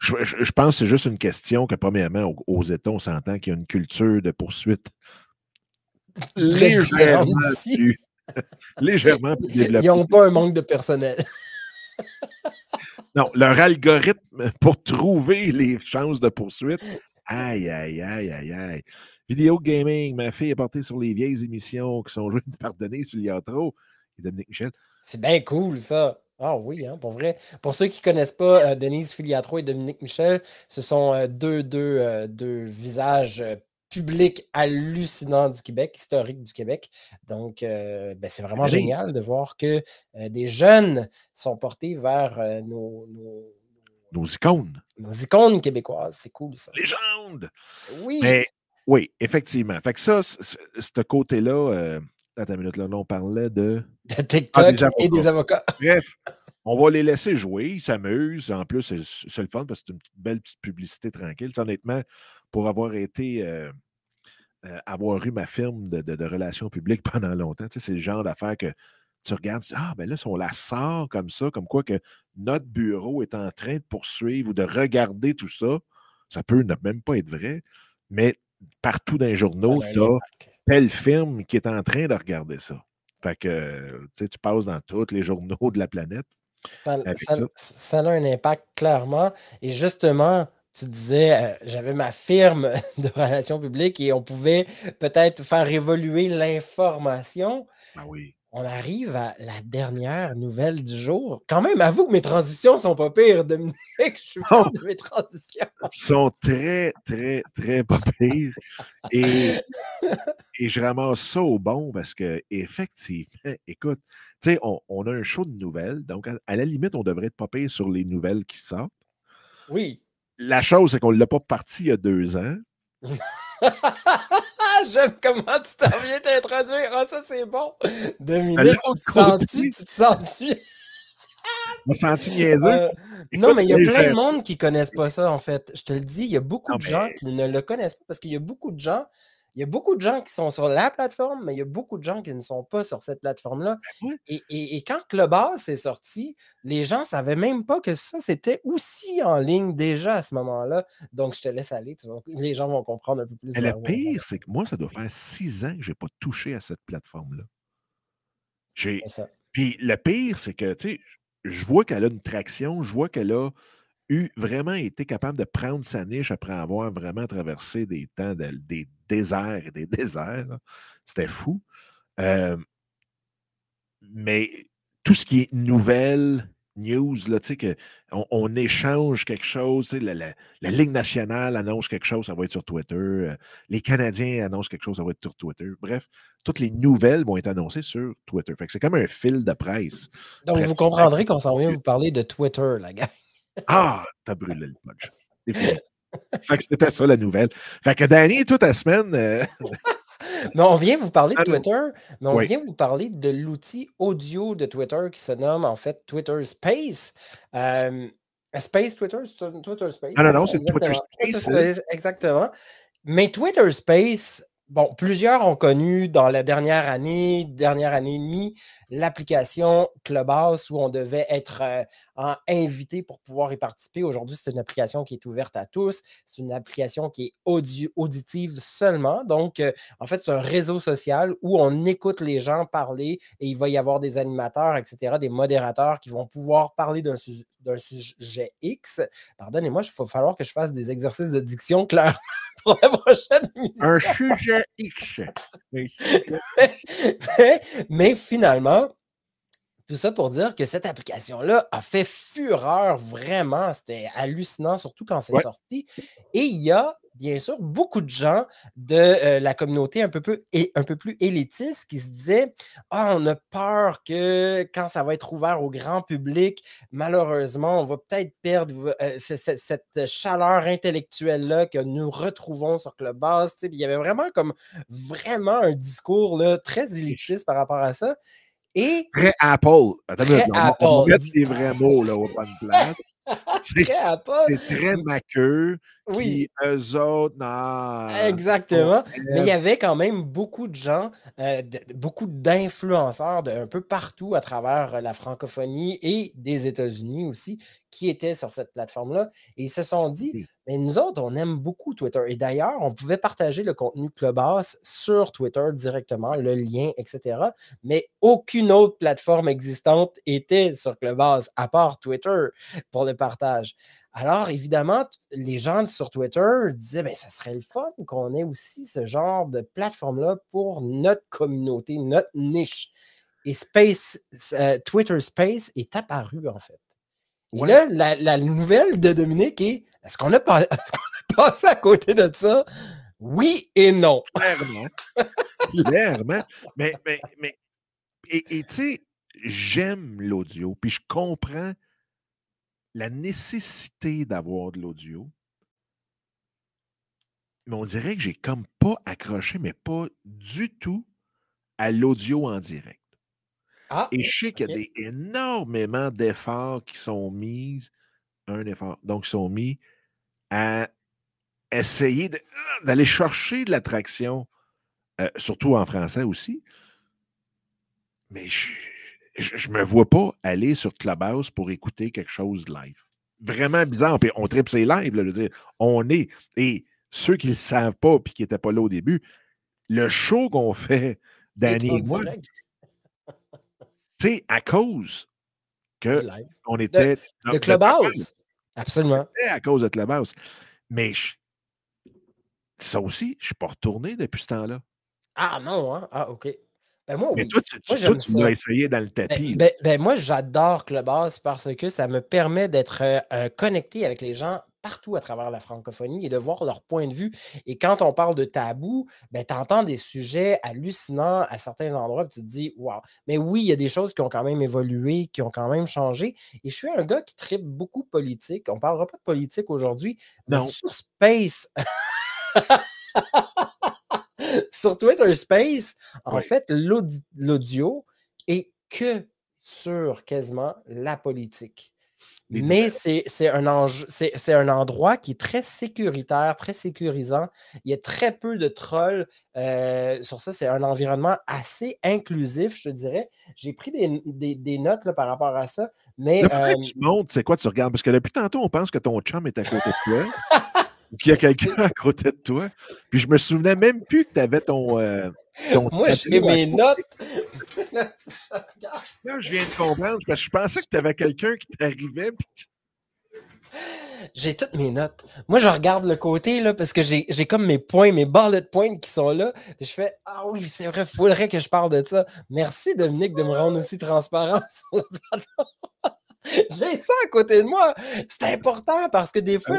je pense que c'est juste une question que, premièrement, aux États, on s'entend qu'il y a une culture de poursuite légèrement plus développée. Ils n'ont pas un manque de personnel. Non, leur algorithme pour trouver les chances de poursuite, aïe. Vidéo gaming, ma fille est portée sur les vieilles émissions qui sont jouées par Denise Filiatrault et Dominique Michel. C'est bien cool, ça. Ah oui, hein, pour vrai. Pour ceux qui ne connaissent pas Denise Filiatrault et Dominique Michel, ce sont deux visages public hallucinant du Québec, historique du Québec. Donc, c'est vraiment génial de voir que des jeunes sont portés vers nos icônes. Nos icônes québécoises, c'est cool ça. Légende! Oui! Mais, oui, effectivement. Fait que ça, ce côté-là, attends une minute, là, on parlait de TikTok et des avocats. Bref, on va les laisser jouer, ils s'amusent. En plus, c'est le fun parce que c'est une belle petite publicité tranquille. Honnêtement, pour avoir été avoir eu ma firme de relations publiques pendant longtemps, c'est le genre d'affaire que tu regardes, tu dis, ah, ben là, si on la sort comme ça, comme quoi que notre bureau est en train de poursuivre ou de regarder tout ça, ça peut ne même pas être vrai, mais partout dans les journaux, tu as telle firme qui est en train de regarder ça. Fait que, tu sais, tu passes dans tous les journaux de la planète. Ça a un impact, clairement. Et justement, tu disais, j'avais ma firme de relations publiques et on pouvait peut-être faire évoluer l'information. Ah oui. On arrive à la dernière nouvelle du jour. Quand même, avoue que mes transitions sont pas pires, Dominique. Je suis fier de mes transitions. Sont très, très, très pas pires. Et je ramasse ça au bon parce que, effectivement, écoute, tu sais, on a un show de nouvelles. Donc, à la limite, on devrait être pas pire sur les nouvelles qui sortent. Oui. La chose, c'est qu'on ne l'a pas parti il y a 2 ans. J'aime comment tu t'en viens t'introduire. Ah, ça, c'est bon. Dominique, tu te sens-tu? Je me sens-tu niaiseux? Non, mais il y a plein de monde qui ne connaissent pas ça, en fait. Je te le dis, il y a beaucoup de gens qui ne le connaissent pas parce qu'il y a beaucoup de gens. Il y a beaucoup de gens qui sont sur la plateforme, mais il y a beaucoup de gens qui ne sont pas sur cette plateforme-là. Et quand Clubhouse est sorti, les gens ne savaient même pas que ça, c'était aussi en ligne déjà à ce moment-là. Donc, je te laisse aller. Les gens vont comprendre un peu plus. Le pire, c'est que moi, ça doit faire 6 ans que je n'ai pas touché à cette plateforme-là. Puis le pire, c'est que, tu sais, je vois qu'elle a une traction, je vois qu'elle a eu vraiment été capable de prendre sa niche après avoir vraiment traversé des temps, des déserts et des déserts. Là. C'était fou. Mais tout ce qui est nouvelles, news, là, tu sais, qu'on échange quelque chose, tu sais, la Ligue nationale annonce quelque chose, ça va être sur Twitter. Les Canadiens annoncent quelque chose, ça va être sur Twitter. Bref, toutes les nouvelles vont être annoncées sur Twitter. Fait que c'est comme un fil de presse. Donc, vous comprendrez qu'on s'en vient vous parler de Twitter, la gang. Ah, t'as brûlé le punch. C'est fini. Fait que c'était ça la nouvelle. Fait que Danny, toute la semaine. Mais on vient vous parler de Twitter, mais on vient vous parler de l'outil audio de Twitter qui se nomme en fait Twitter Space. Twitter Space. Ah non, c'est Twitter Space. Exactement. Mais Twitter Space. Bon, plusieurs ont connu dans la dernière année et demie, l'application Clubhouse où on devait être invité pour pouvoir y participer. Aujourd'hui, c'est une application qui est ouverte à tous. C'est une application qui est auditive seulement. Donc, en fait, c'est un réseau social où on écoute les gens parler et il va y avoir des animateurs, etc., des modérateurs qui vont pouvoir parler d'un sujet X. Pardonnez-moi, il va falloir que je fasse des exercices de diction clairs. Pour la prochaine émission. Un sujet X. mais finalement, tout ça pour dire que cette application-là a fait fureur vraiment. C'était hallucinant, surtout quand c'est sorti. Et il y a, bien sûr, beaucoup de gens de la communauté un peu plus élitiste qui se disaient « Ah, on a peur que quand ça va être ouvert au grand public, malheureusement, on va peut-être perdre cette chaleur intellectuelle-là que nous retrouvons sur Clubhouse. » Il y avait vraiment un discours là, très élitiste par rapport à ça. Et très Apple. Attends, on met des vrais mots là, au bonne place. C'est très Apple. C'est très maqueux. Oui. Puis eux autres, non. Exactement. Mais il y avait quand même beaucoup de gens, beaucoup d'influenceurs d'un peu partout à travers la francophonie et des États-Unis aussi qui étaient sur cette plateforme-là. Et ils se sont dit, mais nous autres, on aime beaucoup Twitter. Et d'ailleurs, on pouvait partager le contenu Clubhouse sur Twitter directement, le lien, etc. Mais aucune autre plateforme existante était sur Clubhouse, à part Twitter, pour le partage. Alors, évidemment, les gens sur Twitter disaient, bien, ça serait le fun qu'on ait aussi ce genre de plateforme-là pour notre communauté, notre niche. Et Twitter Space est apparu, en fait. Et là, la nouvelle de Dominique est, est-ce qu'on a passé à côté de ça? Oui et non. Clairement. Clairement. Mais tu sais, j'aime l'audio, puis je comprends la nécessité d'avoir de l'audio. Mais on dirait que j'ai comme pas accroché, mais pas du tout, à l'audio en direct. Ah, et je sais qu'il y a énormément d'efforts qui sont mis, à essayer d'aller chercher de l'attraction, surtout en français aussi. Mais je me vois pas aller sur Clubhouse pour écouter quelque chose de live. Vraiment bizarre. Puis on tripe ses lives, là, je veux dire, on est. Et ceux qui ne le savent pas et qui n'étaient pas là au début, le show qu'on fait, Danny et moi, c'est à cause que on était... De Clubhouse, absolument. C'était à cause de Clubhouse. Mais ça aussi, je ne suis pas retourné depuis ce temps-là. Ah non, hein? Ah, OK. Ben moi, mais oui. Toi, tu dois essayer dans le tapis. Ben moi, j'adore Clubhouse parce que ça me permet d'être connecté avec les gens partout à travers la francophonie et de voir leur point de vue. Et quand on parle de tabou, ben, tu entends des sujets hallucinants à certains endroits et tu te dis « wow ». Mais oui, il y a des choses qui ont quand même évolué, qui ont quand même changé. Et je suis un gars qui tripe beaucoup politique. On ne parlera pas de politique aujourd'hui, mais sur Space... sur Twitter Space, en fait, l'audio est que sur quasiment la politique. Mais c'est un endroit qui est très sécuritaire, très sécurisant. Il y a très peu de trolls. Sur ça, c'est un environnement assez inclusif, je te dirais. J'ai pris des notes là, par rapport à ça. Mais le fait que tu montes, c'est quoi tu regardes? Parce que depuis tantôt, on pense que ton chum est à côté de toi. Ou qu'il y a quelqu'un à côté de toi. Puis je me souvenais même plus que tu avais ton moi, j'ai mes notes. Là, je viens de comprendre parce que je pensais que tu avais quelqu'un qui t'arrivait. J'ai toutes mes notes. Moi, je regarde le côté là, parce que j'ai comme mes points, mes bullet points qui sont là. Je fais ah oui, c'est vrai, il faudrait que je parle de ça. Merci Dominique de me rendre aussi transparent sur le plateau. J'ai ça à côté de moi. C'est important parce que des fois,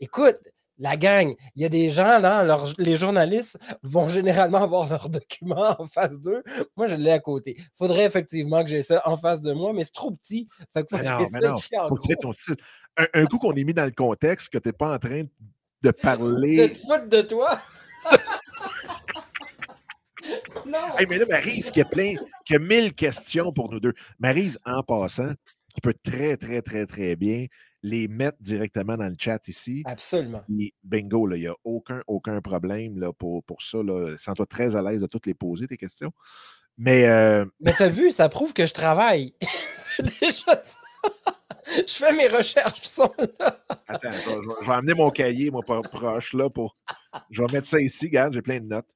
écoute. La gang, il y a des gens, là, les journalistes vont généralement avoir leurs documents en face d'eux. Moi, je l'ai à côté. Il faudrait effectivement que j'ai ça en face de moi, mais c'est trop petit. Fait que un coup qu'on est mis dans le contexte, que tu n'es pas en train de parler... de te foutre de toi. Non. Hey, mais là, Maryse, qui a 1000 questions pour nous deux. Maryse, en passant, tu peux très, très, très, très bien... les mettre directement dans le chat ici. Absolument. Et bingo, il n'y a aucun problème là, pour ça. Sens-toi très à l'aise de toutes les poser, tes questions. Mais t'as vu, ça prouve que je travaille. C'est déjà ça. Je fais mes recherches. Sont là. Attends, je vais amener mon cahier, moi, proche, là, pour... Je vais mettre ça ici, regarde, j'ai plein de notes.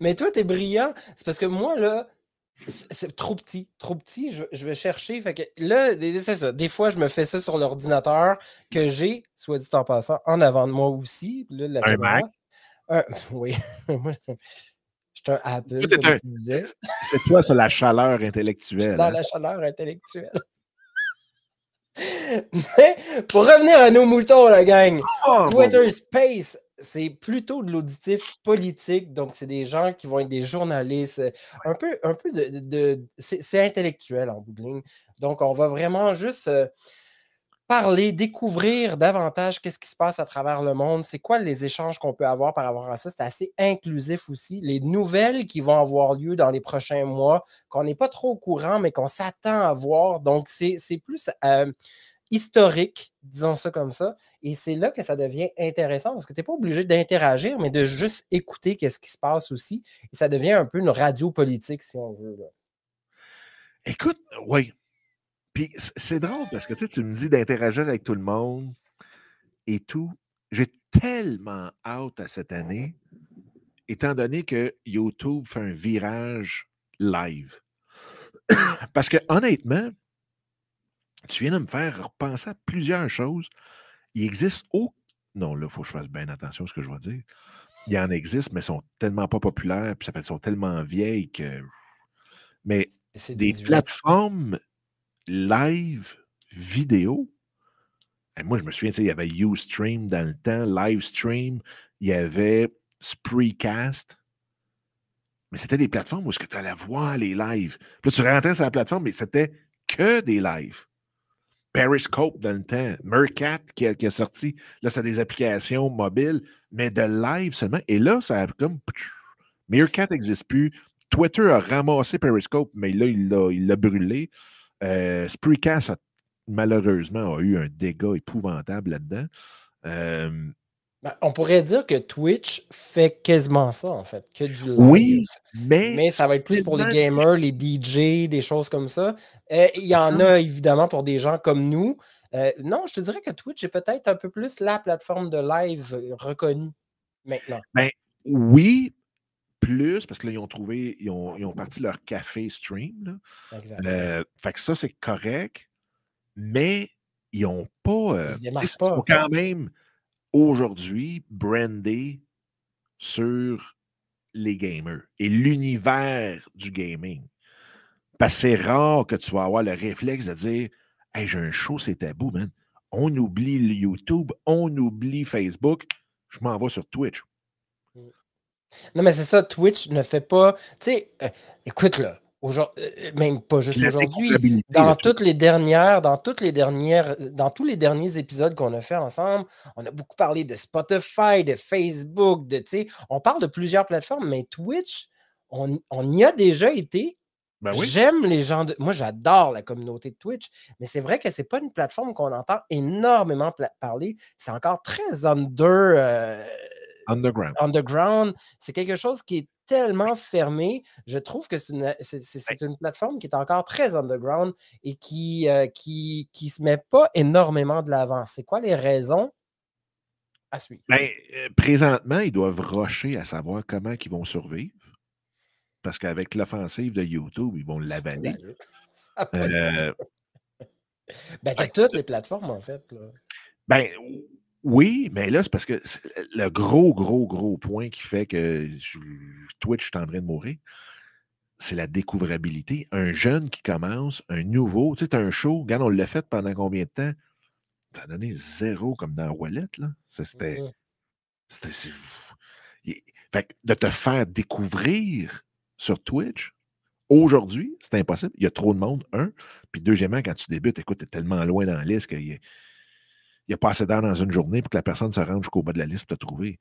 Mais toi, t'es brillant. C'est parce que moi, là, c'est trop petit, je vais chercher. Fait que là, c'est ça. Des fois, je me fais ça sur l'ordinateur que j'ai, soit dit en passant, en avant de moi aussi. Là, un Mac? Oui. Je suis un Apple, comme tu disais. C'est toi, c'est la chaleur intellectuelle. Dans la chaleur intellectuelle. Mais pour revenir à nos moutons, la gang, Twitter Space... c'est plutôt de l'auditif politique, donc c'est des gens qui vont être des journalistes, un peu c'est intellectuel en bout de ligne. Donc on va vraiment juste parler, découvrir davantage qu'est-ce qui se passe à travers le monde, c'est quoi les échanges qu'on peut avoir par rapport à ça, c'est assez inclusif aussi, les nouvelles qui vont avoir lieu dans les prochains mois, qu'on n'est pas trop au courant, mais qu'on s'attend à voir, donc c'est plus... historique, disons ça comme ça, et c'est là que ça devient intéressant parce que tu n'es pas obligé d'interagir, mais de juste écouter qu'est-ce qui se passe aussi, et ça devient un peu une radio politique, si on veut. Là. Écoute, oui. Puis c'est drôle parce que tu me dis d'interagir avec tout le monde et tout. J'ai tellement hâte à cette année, étant donné que YouTube fait un virage live. Parce que honnêtement, tu viens de me faire repenser à plusieurs choses. Il existe non, là, il faut que je fasse bien attention à ce que je vais dire. Il en existe, mais sont tellement pas populaires, puis ça fait sont tellement vieilles que... Mais c'est des plateformes live vidéo, Moi, je me souviens, il y avait Ustream dans le temps, Livestream, il y avait Spreecast. Mais c'était des plateformes où est-ce que tu allais voir les lives. Puis là, tu rentrais sur la plateforme, mais c'était que des lives. Periscope dans le temps, Mercat qui a sorti. Là, c'est des applications mobiles, mais de live seulement. Et là, ça a comme... Meerkat n'existe plus. Twitter a ramassé Periscope, mais là, il l'a brûlé. Spreecast, malheureusement, a eu un dégât épouvantable là-dedans. On pourrait dire que Twitch fait quasiment ça, en fait, que du live. Oui, mais ça va être plus pour les gamers, les DJ, des choses comme ça. Il y en a, évidemment, pour des gens comme nous. Non, je te dirais que Twitch est peut-être un peu plus la plateforme de live reconnue maintenant. Ben, oui, plus, parce que là, ils ont parti leur café stream. Là. Exactement. Fait que ça, c'est correct, mais ils n'ont pas... ils se démarquent pas. Quand même... aujourd'hui, brandé sur les gamers et l'univers du gaming. Parce que c'est rare que tu vas avoir le réflexe de dire « Hey, j'ai un show, c'est tabou, man. On oublie le YouTube, on oublie Facebook, je m'en vais sur Twitch. » Non, mais c'est ça, Twitch ne fait pas... Tu sais, écoute, là, même pas juste aujourd'hui, dans tous les derniers épisodes qu'on a fait ensemble, on a beaucoup parlé de Spotify, de Facebook, on parle de plusieurs plateformes, mais Twitch, on y a déjà été. Ben oui. J'aime les gens moi, j'adore la communauté de Twitch, mais c'est vrai que c'est pas une plateforme qu'on entend énormément parler. C'est encore très underground. C'est quelque chose qui est tellement fermé. Je trouve que c'est une plateforme qui est encore très underground et qui se met pas énormément de l'avant. C'est quoi les raisons à suivre? Ben, présentement, ils doivent rusher à savoir comment ils vont survivre parce qu'avec l'offensive de YouTube, ils vont l'avaler. Ben, t'as toutes les plateformes, en fait. Là. Ben... oui, mais là, c'est parce que c'est le gros point qui fait que Twitch est en train de mourir, c'est la découvrabilité. Un jeune qui commence, un nouveau, tu sais, t'as un show, regarde, on l'a fait pendant combien de temps? T'as donné zéro comme dans Wallet, là. Fait que de te faire découvrir sur Twitch, aujourd'hui, c'est impossible. Il y a trop de monde, un. Puis deuxièmement, quand tu débutes, écoute, t'es tellement loin dans la liste qu'il y a... il n'y a pas assez d'heures dans une journée pour que la personne se rende jusqu'au bas de la liste pour te trouver.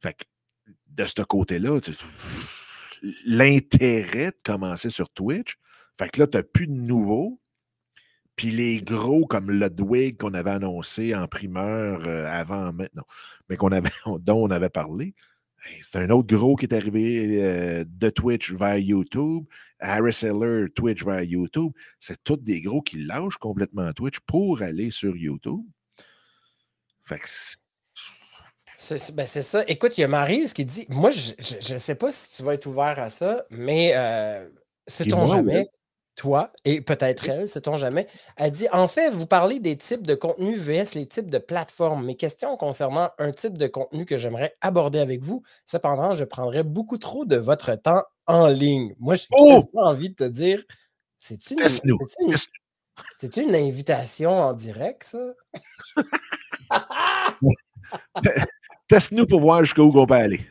Fait que, de ce côté-là, l'intérêt de commencer sur Twitch, fait que là, tu n'as plus de nouveaux. Puis les gros comme Ludwig qu'on avait annoncé en primeur avant maintenant, mais dont on avait parlé, c'est un autre gros qui est arrivé de Twitch vers YouTube. Harris Heller, Twitch vers YouTube. C'est tous des gros qui lâchent complètement Twitch pour aller sur YouTube. Fait que c'est ça. Écoute, il y a Maryse qui dit, moi, je ne sais pas si tu vas être ouvert à ça, mais sait-on jamais, oui. Toi, et peut-être elle, sait-on jamais, elle dit, en fait, vous parlez des types de contenu VS, les types de plateformes. Mes questions concernant un type de contenu que j'aimerais aborder avec vous, cependant, je prendrais beaucoup trop de votre temps en ligne. Moi, j'ai quasiment envie de te dire, c'est-tu une invitation en direct, ça? Teste-nous pour voir jusqu'où on peut aller.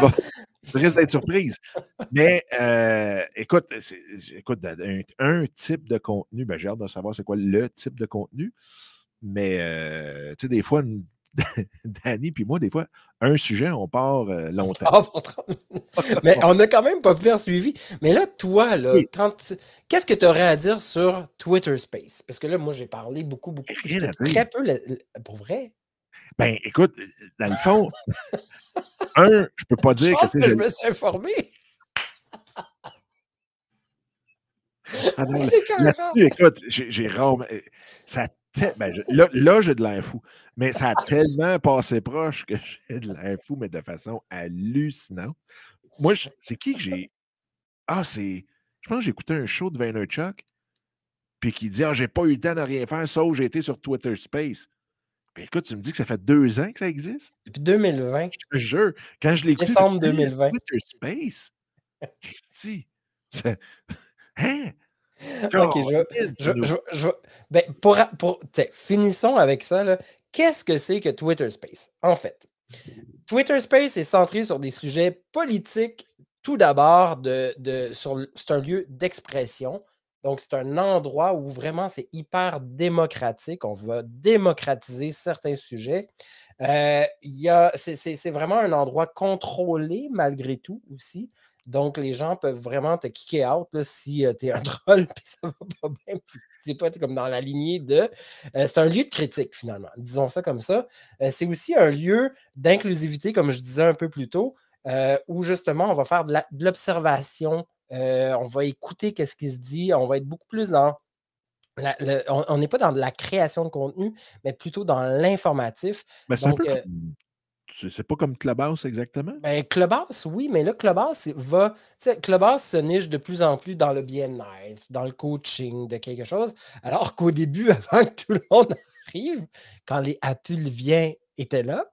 Bon, tu risques d'être surprise. Mais écoute, un type de contenu, ben, j'ai hâte de savoir c'est quoi le type de contenu. Mais tu sais, des fois, Danny puis moi, des fois, un sujet, on part longtemps. Mais on n'a quand même pas pu faire suivi. Mais là, toi, là, oui. Qu'est-ce que tu aurais à dire sur Twitter Space? Parce que là, moi, j'ai parlé beaucoup. Rien très peu, pour vrai. Ben, écoute, dans le fond, je peux pas dire que je me suis informé. Ah, non, là-dessus, écoute, j'ai rarement... Là, j'ai de l'air fou, mais ça a tellement passé proche que j'ai de l'air fou, mais de façon hallucinante. Moi, c'est qui que j'ai... Je pense que j'ai écouté un show de Vaynerchuk, puis qui dit « j'ai pas eu le temps de rien faire, sauf j'ai été sur Twitter Space. » Ben écoute, tu me dis que ça fait 2 ans que ça existe? Depuis 2020. Je te jure, quand je l'ai écouté... Décembre 2020. Twitter Space? Hein? Okay, ben, finissons avec ça. Là. Qu'est-ce que c'est que Twitter Space? En fait, Twitter Space est centré sur des sujets politiques. Tout d'abord, c'est un lieu d'expression. Donc, c'est un endroit où vraiment c'est hyper démocratique. On va démocratiser certains sujets. C'est vraiment un endroit contrôlé malgré tout aussi. Donc, les gens peuvent vraiment te kicker out là, si t'es un troll puis ça va pas bien. C'est pas comme dans la lignée de... c'est un lieu de critique, finalement. Disons ça comme ça. C'est aussi un lieu d'inclusivité, comme je disais un peu plus tôt, où justement, on va faire de l'observation. On va écouter qu'est-ce qui se dit. On va être beaucoup plus dans... on n'est pas dans de la création de contenu, mais plutôt dans l'informatif. Mais c'est donc, c'est pas comme Clubhouse exactement? Ben, Clubhouse, oui, mais là, Clubhouse va... Clubhouse se niche de plus en plus dans le bien-être, dans le coaching de quelque chose, alors qu'au début, avant que tout le monde arrive, quand les Apulviens étaient là...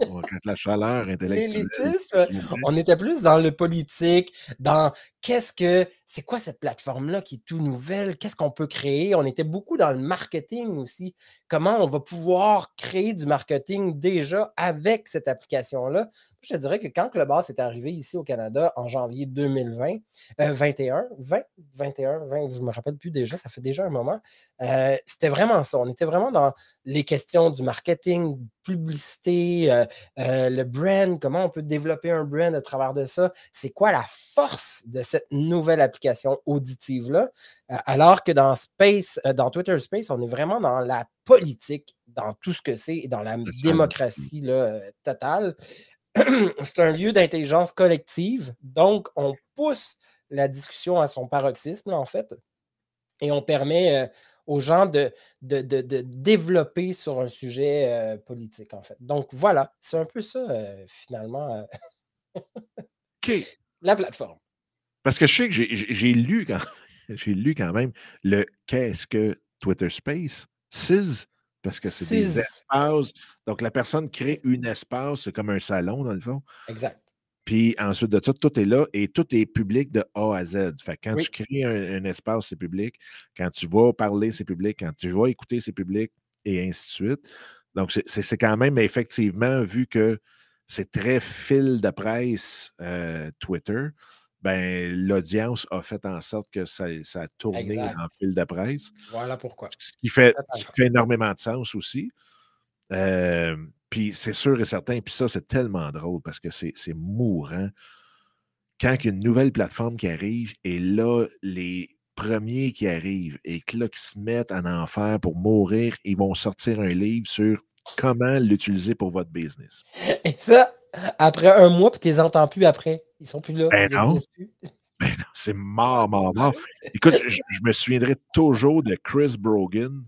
Quand la chaleur intellectuelle... on était plus dans le politique, dans c'est quoi cette plateforme-là qui est tout nouvelle? Qu'est-ce qu'on peut créer? On était beaucoup dans le marketing aussi. Comment on va pouvoir créer du marketing déjà avec cette application-là? Je te dirais que quand Clubhouse est arrivé ici au Canada en janvier 2021, je ne me rappelle plus déjà, ça fait déjà un moment, c'était vraiment ça. On était vraiment dans les questions du marketing, publicité, le brand, comment on peut développer un brand à travers de ça. C'est quoi la force de cette nouvelle application auditive-là? Alors que dans Twitter Space, on est vraiment dans la politique, dans tout ce que c'est et dans la démocratie là, totale. C'est un lieu d'intelligence collective, donc on pousse la discussion à son paroxysme, en fait, et on permet aux gens de développer sur un sujet politique, en fait. Donc voilà, c'est un peu ça, finalement, okay. La plateforme. Parce que je sais que j'ai lu quand même le « Qu'est-ce que Twitter Space » parce que c'est des espaces. Donc, la personne crée un espace, c'est comme un salon, dans le fond. Exact. Puis ensuite de ça, tout est là et tout est public de A à Z. Fait que quand tu crées un espace, c'est public. Quand tu vas parler, c'est public. Quand tu vas écouter, c'est public et ainsi de suite. Donc, c'est quand même effectivement, vu que c'est très fil de presse Twitter, ben l'audience a fait en sorte que ça a tourné en fil de presse. Voilà pourquoi. Ce qui fait énormément de sens aussi. Puis c'est sûr et certain, puis ça, c'est tellement drôle parce que c'est mourant. Quand il y a une nouvelle plateforme qui arrive et là, les premiers qui arrivent et que là, qui se mettent en enfer pour mourir, ils vont sortir un livre sur comment l'utiliser pour votre business. Et ça, après un mois, puis tu les entends plus après. Ils sont plus là. Ben non. Ben non, c'est mort. Écoute, je me souviendrai toujours de Chris Brogan.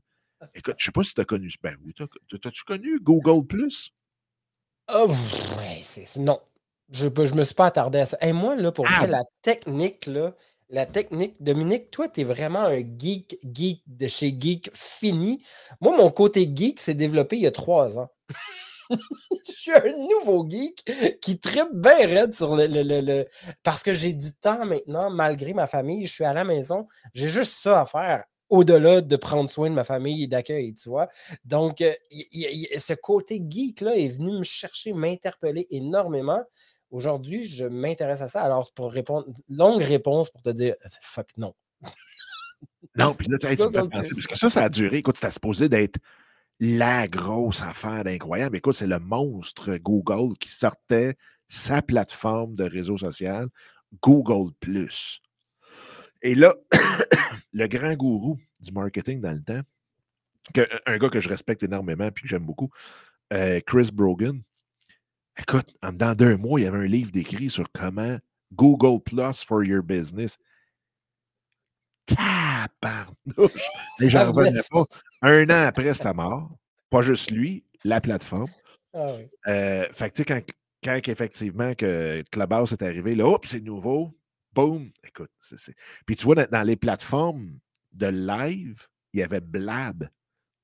Écoute, je ne sais pas si tu as connu. Ben oui, t'as-tu connu Google Plus? Oh, ouais, non. Je ne me suis pas attardé à ça. Hey, moi, là, pour vrai, la technique, Dominique, toi, tu es vraiment un geek de chez Geek fini. Moi, mon côté geek s'est développé il y a 3 ans. Je suis un nouveau geek qui trippe bien raide sur le... Parce que j'ai du temps maintenant, malgré ma famille. Je suis à la maison. J'ai juste ça à faire, au-delà de prendre soin de ma famille et d'accueil, tu vois. Donc, ce côté geek-là est venu me chercher, m'interpeller énormément. Aujourd'hui, je m'intéresse à ça. Alors, pour répondre, longue réponse pour te dire « fuck non ». Non, puis là, tu me fais penser, parce que ça a duré. Écoute, c'était supposé d'être la grosse affaire incroyable. Écoute, c'est le monstre Google qui sortait sa plateforme de réseau social, Google+. Et là, le grand gourou du marketing dans le temps, un gars que je respecte énormément et que j'aime beaucoup, Chris Brogan, écoute, dans 2 mois, il y avait un livre d'écrit sur comment Google Plus for your business. Tabarnouche! J'en revenais pas. 1 an après, c'était mort. Pas juste lui, la plateforme. Ah oui. Fait que tu sais, quand effectivement que Clubhouse est arrivé, là, oups, c'est nouveau. Boom! Écoute, Puis tu vois, dans les plateformes de live, il y avait Blab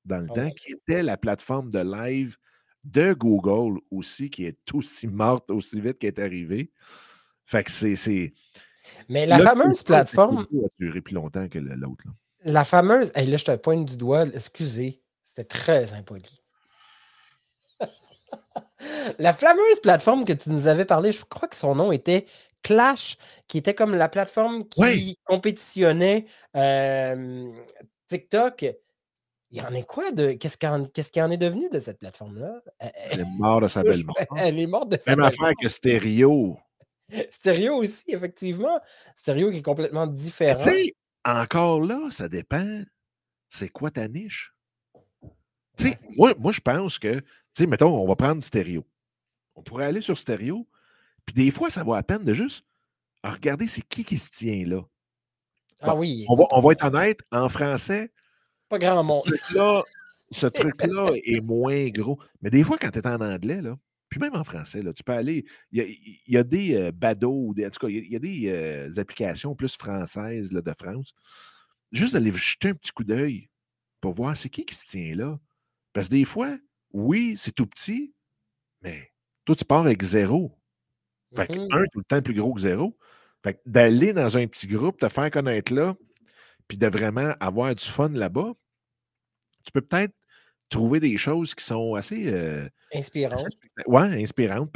dans le temps, qui était la plateforme de live de Google aussi, qui est aussi morte aussi vite qu'elle est arrivée. Fait que Mais la fameuse plateforme... a duré plus longtemps que l'autre. La fameuse... Hey, là, je te pointe du doigt. Excusez, c'était très impoli. La fameuse plateforme que tu nous avais parlé, je crois que son nom était Clash, qui était comme la plateforme qui compétitionnait TikTok. Il y en est quoi de... Qu'est-ce qu'il en est devenu de cette plateforme-là? Elle est morte de sa belle mort. Elle est morte de sa belle mort. Même affaire que Stereo. Stereo aussi, effectivement. Stereo qui est complètement différent. Tu sais, encore là, ça dépend. C'est quoi ta niche? Tu sais, moi, je pense que, tu sais, mettons, on va prendre Stereo. On pourrait aller sur Stereo, puis des fois, ça vaut la peine de juste regarder c'est qui se tient là. Bon, ah oui. On va être honnête, en français, pas grand monde. Ce truc-là est moins gros. Mais des fois, quand tu es en anglais, là, puis même en français, là, tu peux aller... Il y a des badauds, en tout cas, il y a des applications plus françaises là, de France. Juste d'aller jeter un petit coup d'œil pour voir c'est qui se tient là. Parce que des fois, oui, c'est tout petit, mais toi, tu pars avec zéro. Fait que un, tout le temps plus gros que zéro. Fait que d'aller dans un petit groupe, te faire connaître là, puis de vraiment avoir du fun là-bas, tu peux peut-être trouver des choses qui sont assez... inspirantes. Oui, inspirantes,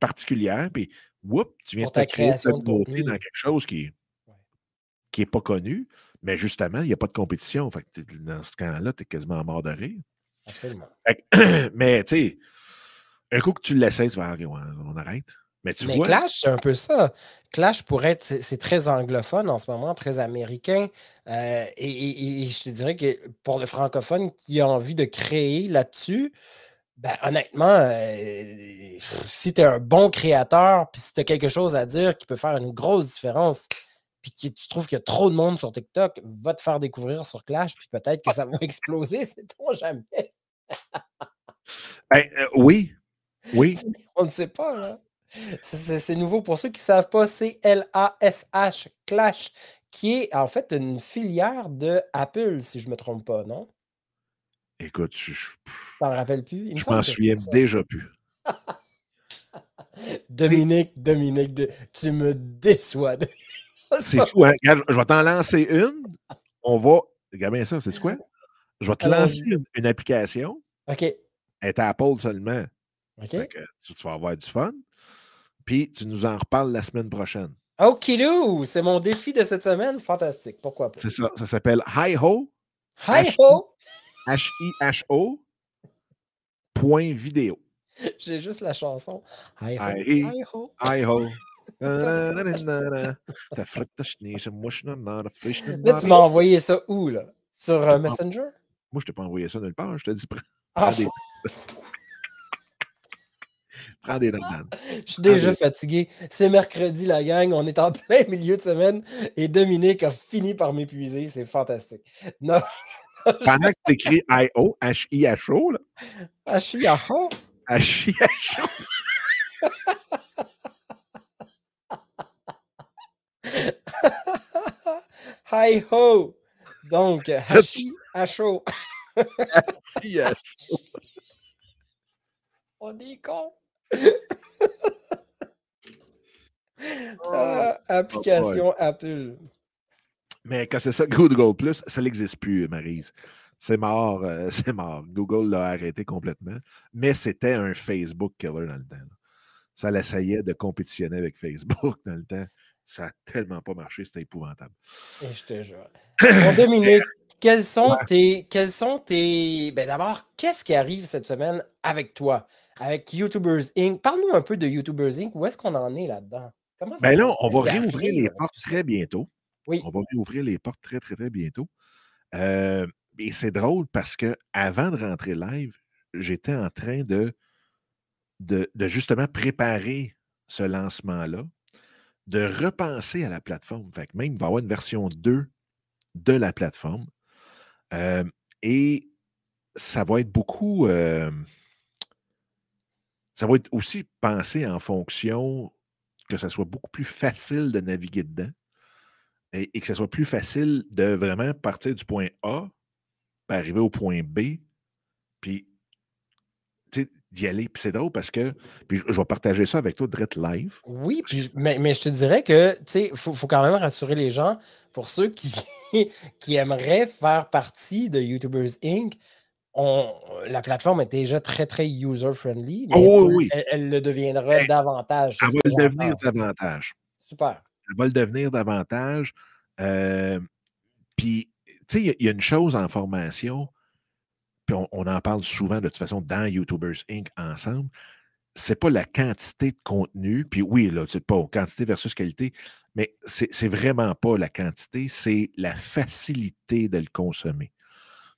particulières, puis whoop, tu viens de te monter dans quelque chose qui n'est pas connu, mais justement, il n'y a pas de compétition. Fait que dans ce camp-là, tu es quasiment mort de rire. Absolument. Mais tu sais, un coup que tu l'essaies, tu vas dire, on arrête. Mais Clash, c'est un peu ça. Clash pourrait être... C'est très anglophone en ce moment, très américain. Et je te dirais que pour le francophone qui a envie de créer là-dessus, ben, honnêtement, si tu es un bon créateur, puis si tu as quelque chose à dire qui peut faire une grosse différence, puis que tu trouves qu'il y a trop de monde sur TikTok, va te faire découvrir sur Clash, puis peut-être que ça va exploser, sait-on jamais. Oui. On ne sait pas, hein? C'est nouveau pour ceux qui ne savent pas, c'est L-A-S-H, Clash, qui est en fait une filière de Apple, si je ne me trompe pas, non? Écoute, je t'en rappelle plus? Je m'en souviens déjà plus. Dominique, tu me déçois. C'est fou, hein? Regarde, je vais t'en lancer une. On va... Regarde bien ça, c'est quoi? Je vais te lancer une application. OK. Elle est à Apple seulement. OK. Fait que, tu vas avoir du fun. Puis, tu nous en reparles la semaine prochaine. Okidou! C'est mon défi de cette semaine. Fantastique. Pourquoi pas? C'est ça. Ça s'appelle Hi-Ho. Hi-Ho! H-I-H-O. .video. J'ai juste la chanson. Hi-Ho. Hi-Ho. Là, tu m'as envoyé ça où, là? Sur Messenger? Moi, je t'ai pas envoyé ça nulle part. Je te dis... Prends des normes. Je suis déjà fatigué. C'est mercredi, la gang. On est en plein milieu de semaine et Dominique a fini par m'épuiser. C'est fantastique. Non. Pendant que tu écris I-O, H-I-H-O, là. H-I-H-O. H-I-H-O. Hi-Ho. Donc, H-I-H-O. H-I-H-O. On est con. Application Apple. Mais quand c'est ça, Google Plus, ça n'existe plus, Maryse. C'est mort, c'est mort. Google l'a arrêté complètement. Mais c'était un Facebook killer dans le temps. Ça l'essayait de compétitionner avec Facebook dans le temps. Ça n'a tellement pas marché, c'était épouvantable. Et je te jure. Bon, Dominique, quels sont tes... Ben, d'abord, qu'est-ce qui arrive cette semaine avec toi? Avec YouTubers Inc. Parle-nous un peu de YouTubers Inc. Où est-ce qu'on en est là-dedans? Ben là, on va réouvrir les portes très bientôt. Oui. On va réouvrir les portes très, très, très bientôt. Et c'est drôle parce que avant de rentrer live, j'étais en train de justement préparer ce lancement-là, de repenser à la plateforme. Fait que même, il va y avoir une version 2 de la plateforme. Et ça va être beaucoup... ça va être aussi pensé en fonction que ça soit beaucoup plus facile de naviguer dedans et que ça soit plus facile de vraiment partir du point A, puis arriver au point B. Puis, tu sais, d'y aller. Puis c'est drôle parce que, puis je vais partager ça avec toi, Drette Live. Oui, puis, mais je te dirais que, tu sais, faut quand même rassurer les gens. Pour ceux qui aimeraient faire partie de YouTubers Inc., la plateforme est déjà très, très user-friendly. Oh, oui. Elle le deviendra davantage. Elle va le devenir davantage. Super. Elle va le devenir davantage. Puis, tu sais, il y a une chose en formation, puis on en parle souvent de toute façon dans YouTubers Inc. ensemble, c'est pas la quantité de contenu, puis oui, là, tu sais pas, quantité versus qualité, mais c'est vraiment pas la quantité, c'est la facilité de le consommer.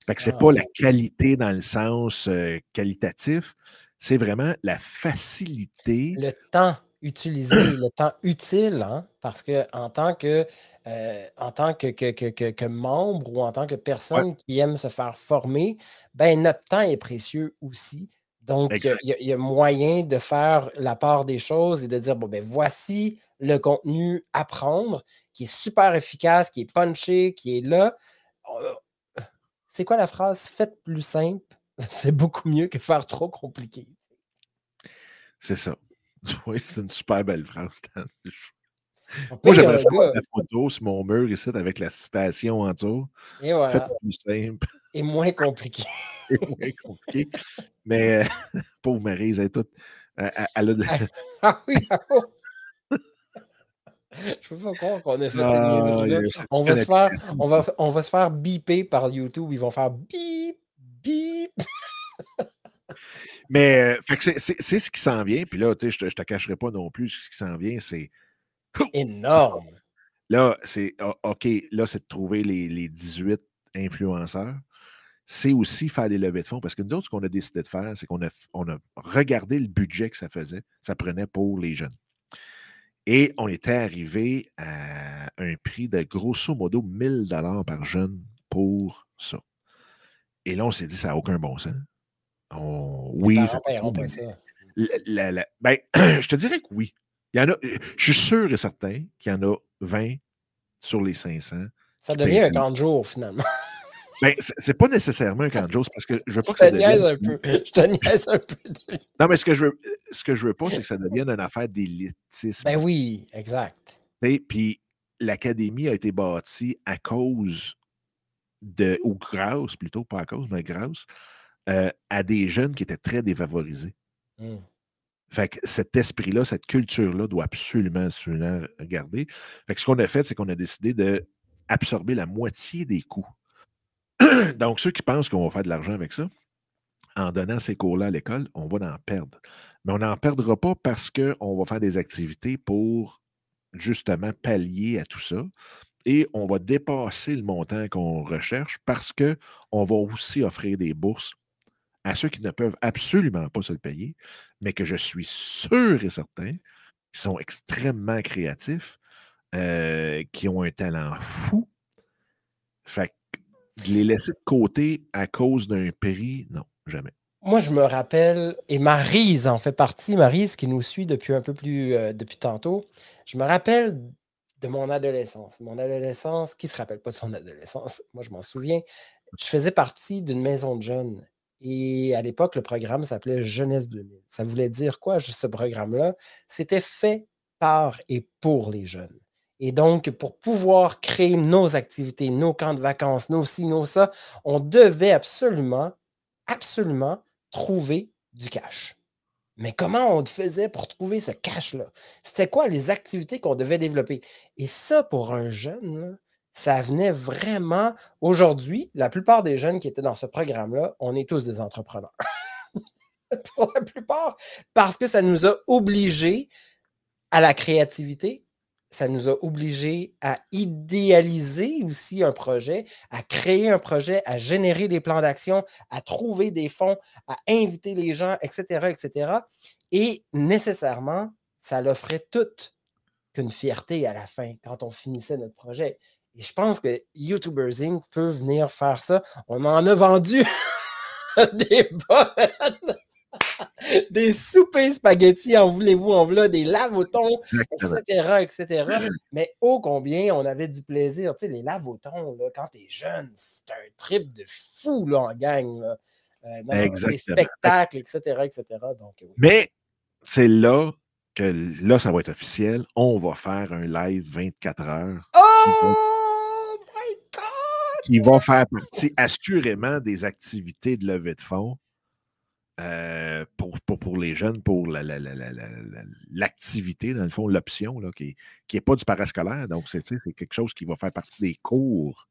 Fait que c'est pas la qualité dans le sens qualitatif, c'est vraiment la facilité. Le temps utilisé, le temps utile, hein, parce que en tant que membre ou en tant que personne qui aime se faire former, ben notre temps est précieux aussi. Donc, il y a moyen de faire la part des choses et de dire, bon, ben voici le contenu à prendre qui est super efficace, qui est punché, qui est là. C'est quoi la phrase? Faites plus simple, c'est beaucoup mieux que faire trop compliqué. C'est ça. Oui, c'est une super belle phrase. Moi, j'aimerais savoir la photo sur mon mur ici avec la citation en dessous. Et voilà. Faites plus simple. Et moins compliqué. Mais pauvre Maryse, elle est toute. Elle a de... Ah oui, je peux pas croire qu'on a fait cette musique-là. On va se faire biper par YouTube. Ils vont faire bip, bip. Mais fait que c'est ce qui s'en vient. Puis là, tu sais, je ne te cacherai pas non plus. Ce qui s'en vient, c'est énorme. Là, c'est OK. Là, c'est de trouver les 18 influenceurs. C'est aussi faire des levées de fonds. Parce que nous autres, ce qu'on a décidé de faire, c'est qu'on a regardé le budget que ça prenait pour les jeunes. Et on était arrivé à un prix de grosso modo 1 000 $ par jeune pour ça. Et là, on s'est dit, ça n'a aucun bon sens. Je te dirais que oui. Il y en a, je suis sûr et certain qu'il y en a 20 sur les 500. Ça devient un camp de jour, finalement. Ben, c'est pas nécessairement un camp de jour, parce que je veux pas que ça devienne... Je te niaise un peu. Non, mais ce que je veux pas, c'est que ça devienne une affaire d'élitisme. Ben oui, exact. Et puis l'académie a été bâtie à cause de... ou grâce, plutôt, pas à cause, mais grâce... à des jeunes qui étaient très défavorisés. Mm. Fait que cet esprit-là, cette culture-là doit absolument regarder. Fait que ce qu'on a fait, c'est qu'on a décidé d'absorber la moitié des coûts. Donc, ceux qui pensent qu'on va faire de l'argent avec ça, en donnant ces cours-là à l'école, on va en perdre. Mais on n'en perdra pas parce qu'on va faire des activités pour justement pallier à tout ça. Et on va dépasser le montant qu'on recherche parce qu'on va aussi offrir des bourses à ceux qui ne peuvent absolument pas se le payer, mais que je suis sûr et certain qui sont extrêmement créatifs, qui ont un talent fou. Fait que de les laisser de côté à cause d'un prix, non, jamais. Moi, je me rappelle, et Maryse en fait partie, Maryse qui nous suit depuis un peu plus, depuis tantôt, je me rappelle de mon adolescence. Mon adolescence, qui ne se rappelle pas de son adolescence? Moi, je m'en souviens. Je faisais partie d'une maison de jeunes. Et à l'époque, le programme s'appelait Jeunesse 2000. Ça voulait dire quoi, ce programme-là? C'était fait par et pour les jeunes. Et donc, pour pouvoir créer nos activités, nos camps de vacances, nos ci, nos ça, on devait absolument trouver du cash. Mais comment on faisait pour trouver ce cash-là? C'était quoi les activités qu'on devait développer? Et ça, pour un jeune, là, ça venait vraiment... Aujourd'hui, la plupart des jeunes qui étaient dans ce programme-là, on est tous des entrepreneurs. Pour la plupart, parce que ça nous a obligés à la créativité, ça nous a obligés à idéaliser aussi un projet, à créer un projet, à générer des plans d'action, à trouver des fonds, à inviter les gens, etc., etc. Et nécessairement, ça l'offrait toute qu'une fierté à la fin, quand on finissait notre projet. Et je pense que YouTubers Inc. peut venir faire ça. On en a vendu des bonnes... Des soupers spaghettis, en voulez-vous, en voilà, des lavotons, etc., etc. Mais ô combien on avait du plaisir. Tu sais, les lavotons, là, quand t'es jeune, c'est un trip de fou, là, en gang. Là. dans les spectacles, etc. Donc, oui. Mais c'est là que là, ça va être officiel. On va faire un live 24 heures. Oh my God! Qui va faire partie assurément des activités de levée de fonds pour les jeunes, pour l'activité, dans le fond, l'option là, qui n'est pas du parascolaire. Donc, c'est quelque chose qui va faire partie des cours.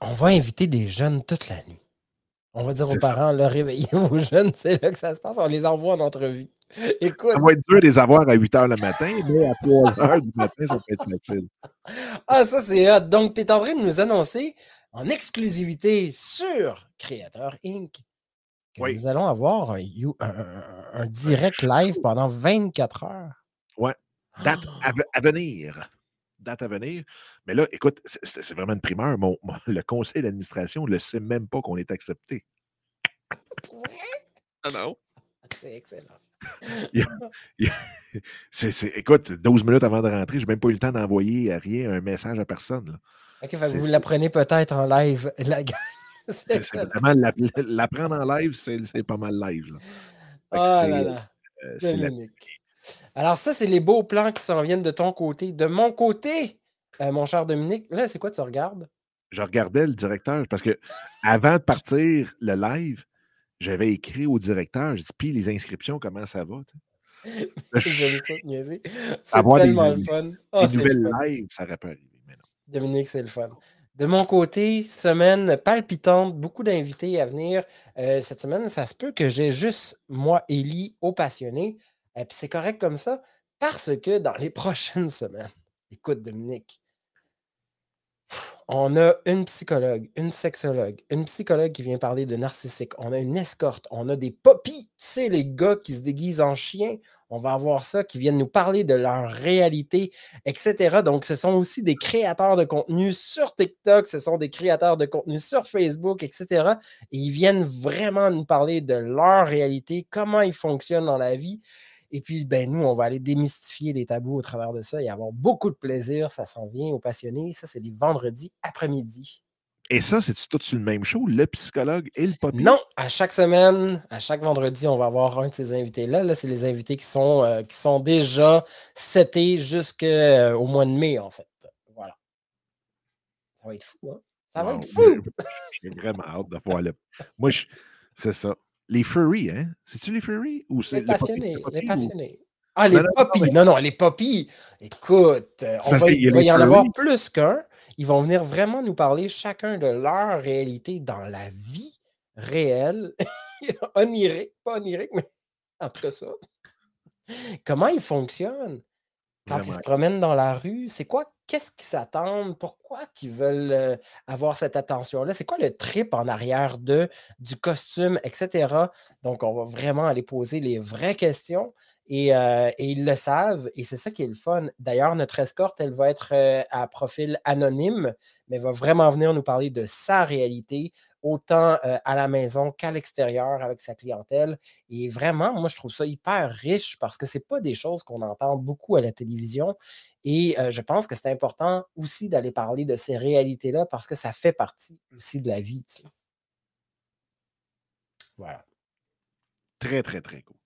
On va inviter des jeunes toute la nuit. On va dire aux parents, là, réveillez vos jeunes, c'est là que ça se passe, on les envoie en entrevue. Écoute. Ça va être dur de les avoir à 8 h le matin, mais à 3 h du matin, ça peut être facile. Ah, ça, c'est hot. Donc, tu es en train de nous annoncer en exclusivité sur Créateur Inc. que oui. Nous allons avoir un direct live pendant 24 heures. Oui. Date à venir. Date à venir. Mais là, écoute, c'est vraiment une primeur. Le conseil d'administration ne le sait même pas qu'on est accepté. Ah non? C'est excellent. Écoute, 12 minutes avant de rentrer, je n'ai même pas eu le temps d'envoyer un message à personne. Là. OK, vous l'apprenez peut-être en live. C'est vraiment l'apprendre en live, c'est pas mal live. Là. C'est Dominique. Alors ça, c'est les beaux plans qui s'en viennent de ton côté. De mon côté, mon cher Dominique, là, c'est quoi tu regardes? Je regardais le directeur parce que avant de partir le live, j'avais écrit au directeur, j'ai dit, puis les inscriptions, comment ça va? Là, c'est tellement le fun. Les nouvelles lives, ça aurait pas arrivé. Dominique, c'est le fun. De mon côté, semaine palpitante, beaucoup d'invités à venir. Cette semaine, ça se peut que j'ai juste moi, Élie, au passionné. Puis c'est correct comme ça, parce que dans les prochaines semaines, écoute Dominique, on a une psychologue, une sexologue, une psychologue qui vient parler de narcissique, on a une escorte, on a des poppies, tu sais, les gars qui se déguisent en chiens, on va avoir ça, qui viennent nous parler de leur réalité, etc. Donc, ce sont aussi des créateurs de contenu sur TikTok, ce sont des créateurs de contenu sur Facebook, etc. Et ils viennent vraiment nous parler de leur réalité, comment ils fonctionnent dans la vie. Et puis, ben nous, on va aller démystifier les tabous au travers de ça et avoir beaucoup de plaisir. Ça s'en vient aux passionnés. Ça, c'est les vendredis après-midi. Et ça, c'est-tu tout sur le même show, le psychologue et le populaire? Non, à chaque semaine, à chaque vendredi, on va avoir un de ces invités-là. Là, c'est les invités qui sont déjà setés jusqu'au mois de mai, en fait. Voilà. Ça va être fou, hein? Ça va être fou! J'ai vraiment hâte de voir le... Moi, c'est ça. Les furries, hein? C'est-tu les furries? Ou c'est les passionnés. Les passionnés. Ou... Ah, les poppies! Non, les poppies! Écoute, il va y en avoir plus qu'un. Ils vont venir vraiment nous parler chacun de leur réalité dans la vie réelle. Onirique, pas onirique, mais en tout cas ça. Comment ils fonctionnent quand ils se promènent dans la rue? C'est quoi? Qu'est-ce qu'ils s'attendent? Pourquoi qu'ils veulent avoir cette attention-là? C'est quoi le trip en arrière du costume, etc.? Donc, on va vraiment aller poser les vraies questions et ils le savent et c'est ça qui est le fun. D'ailleurs, notre escorte, elle va être à profil anonyme, mais va vraiment venir nous parler de sa réalité, autant à la maison qu'à l'extérieur avec sa clientèle. Et vraiment, moi, je trouve ça hyper riche parce que ce n'est pas des choses qu'on entend beaucoup à la télévision. Et je pense que c'est important aussi d'aller parler de ces réalités-là parce que ça fait partie aussi de la vie. Tu sais. Voilà. Très, très, très cool.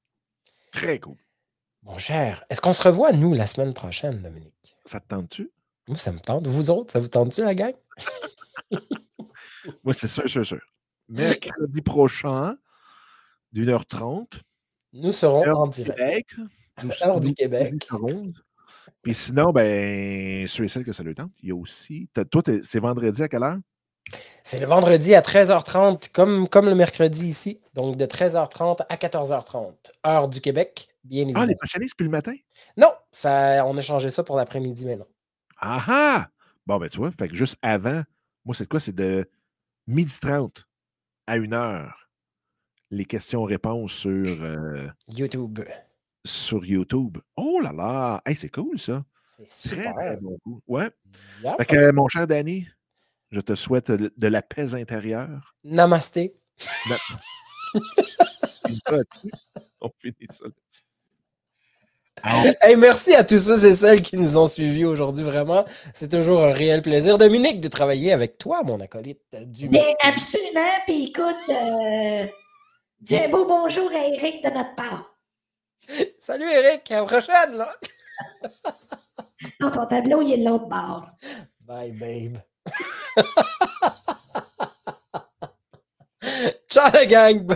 Très cool. Mon cher, est-ce qu'on se revoit, nous, la semaine prochaine, Dominique? Ça te tente-tu? Moi, ça me tente. Vous autres, ça vous tente-tu, la gang? Moi, c'est sûr, c'est sûr. Mercredi prochain, d'1h30. Nous serons en direct. Heure du Québec. Puis sinon, ben, ceux et celles que ça le tente, il y a aussi... Toi, c'est vendredi à quelle heure? C'est le vendredi à 13h30, comme le mercredi ici. Donc, de 13h30 à 14h30. Heure du Québec, bien évidemment. Ah, les passionnés, c'est plus le matin? Non, on a changé ça pour l'après-midi maintenant. Ah ah! Bon, ben tu vois, fait que juste avant... Moi, c'est de quoi? C'est de 12h30 à 1h. Les questions-réponses sur... YouTube. Sur YouTube. Oh là là! Hey, c'est cool, ça. C'est super. Très bon coup. Ouais. Yep. Fait que, mon cher Danny, je te souhaite de la paix intérieure. Namasté. On finit ça. Hey, merci à tous ceux et celles qui nous ont suivis aujourd'hui, vraiment. C'est toujours un réel plaisir, Dominique, de travailler avec toi, mon acolyte. Bien, absolument. Puis écoute, Dis un beau bonjour à Eric de notre part. Salut Eric, à la prochaine, là! Non, ton tableau, il est de l'autre bord. Bye, babe. Ciao, la gang!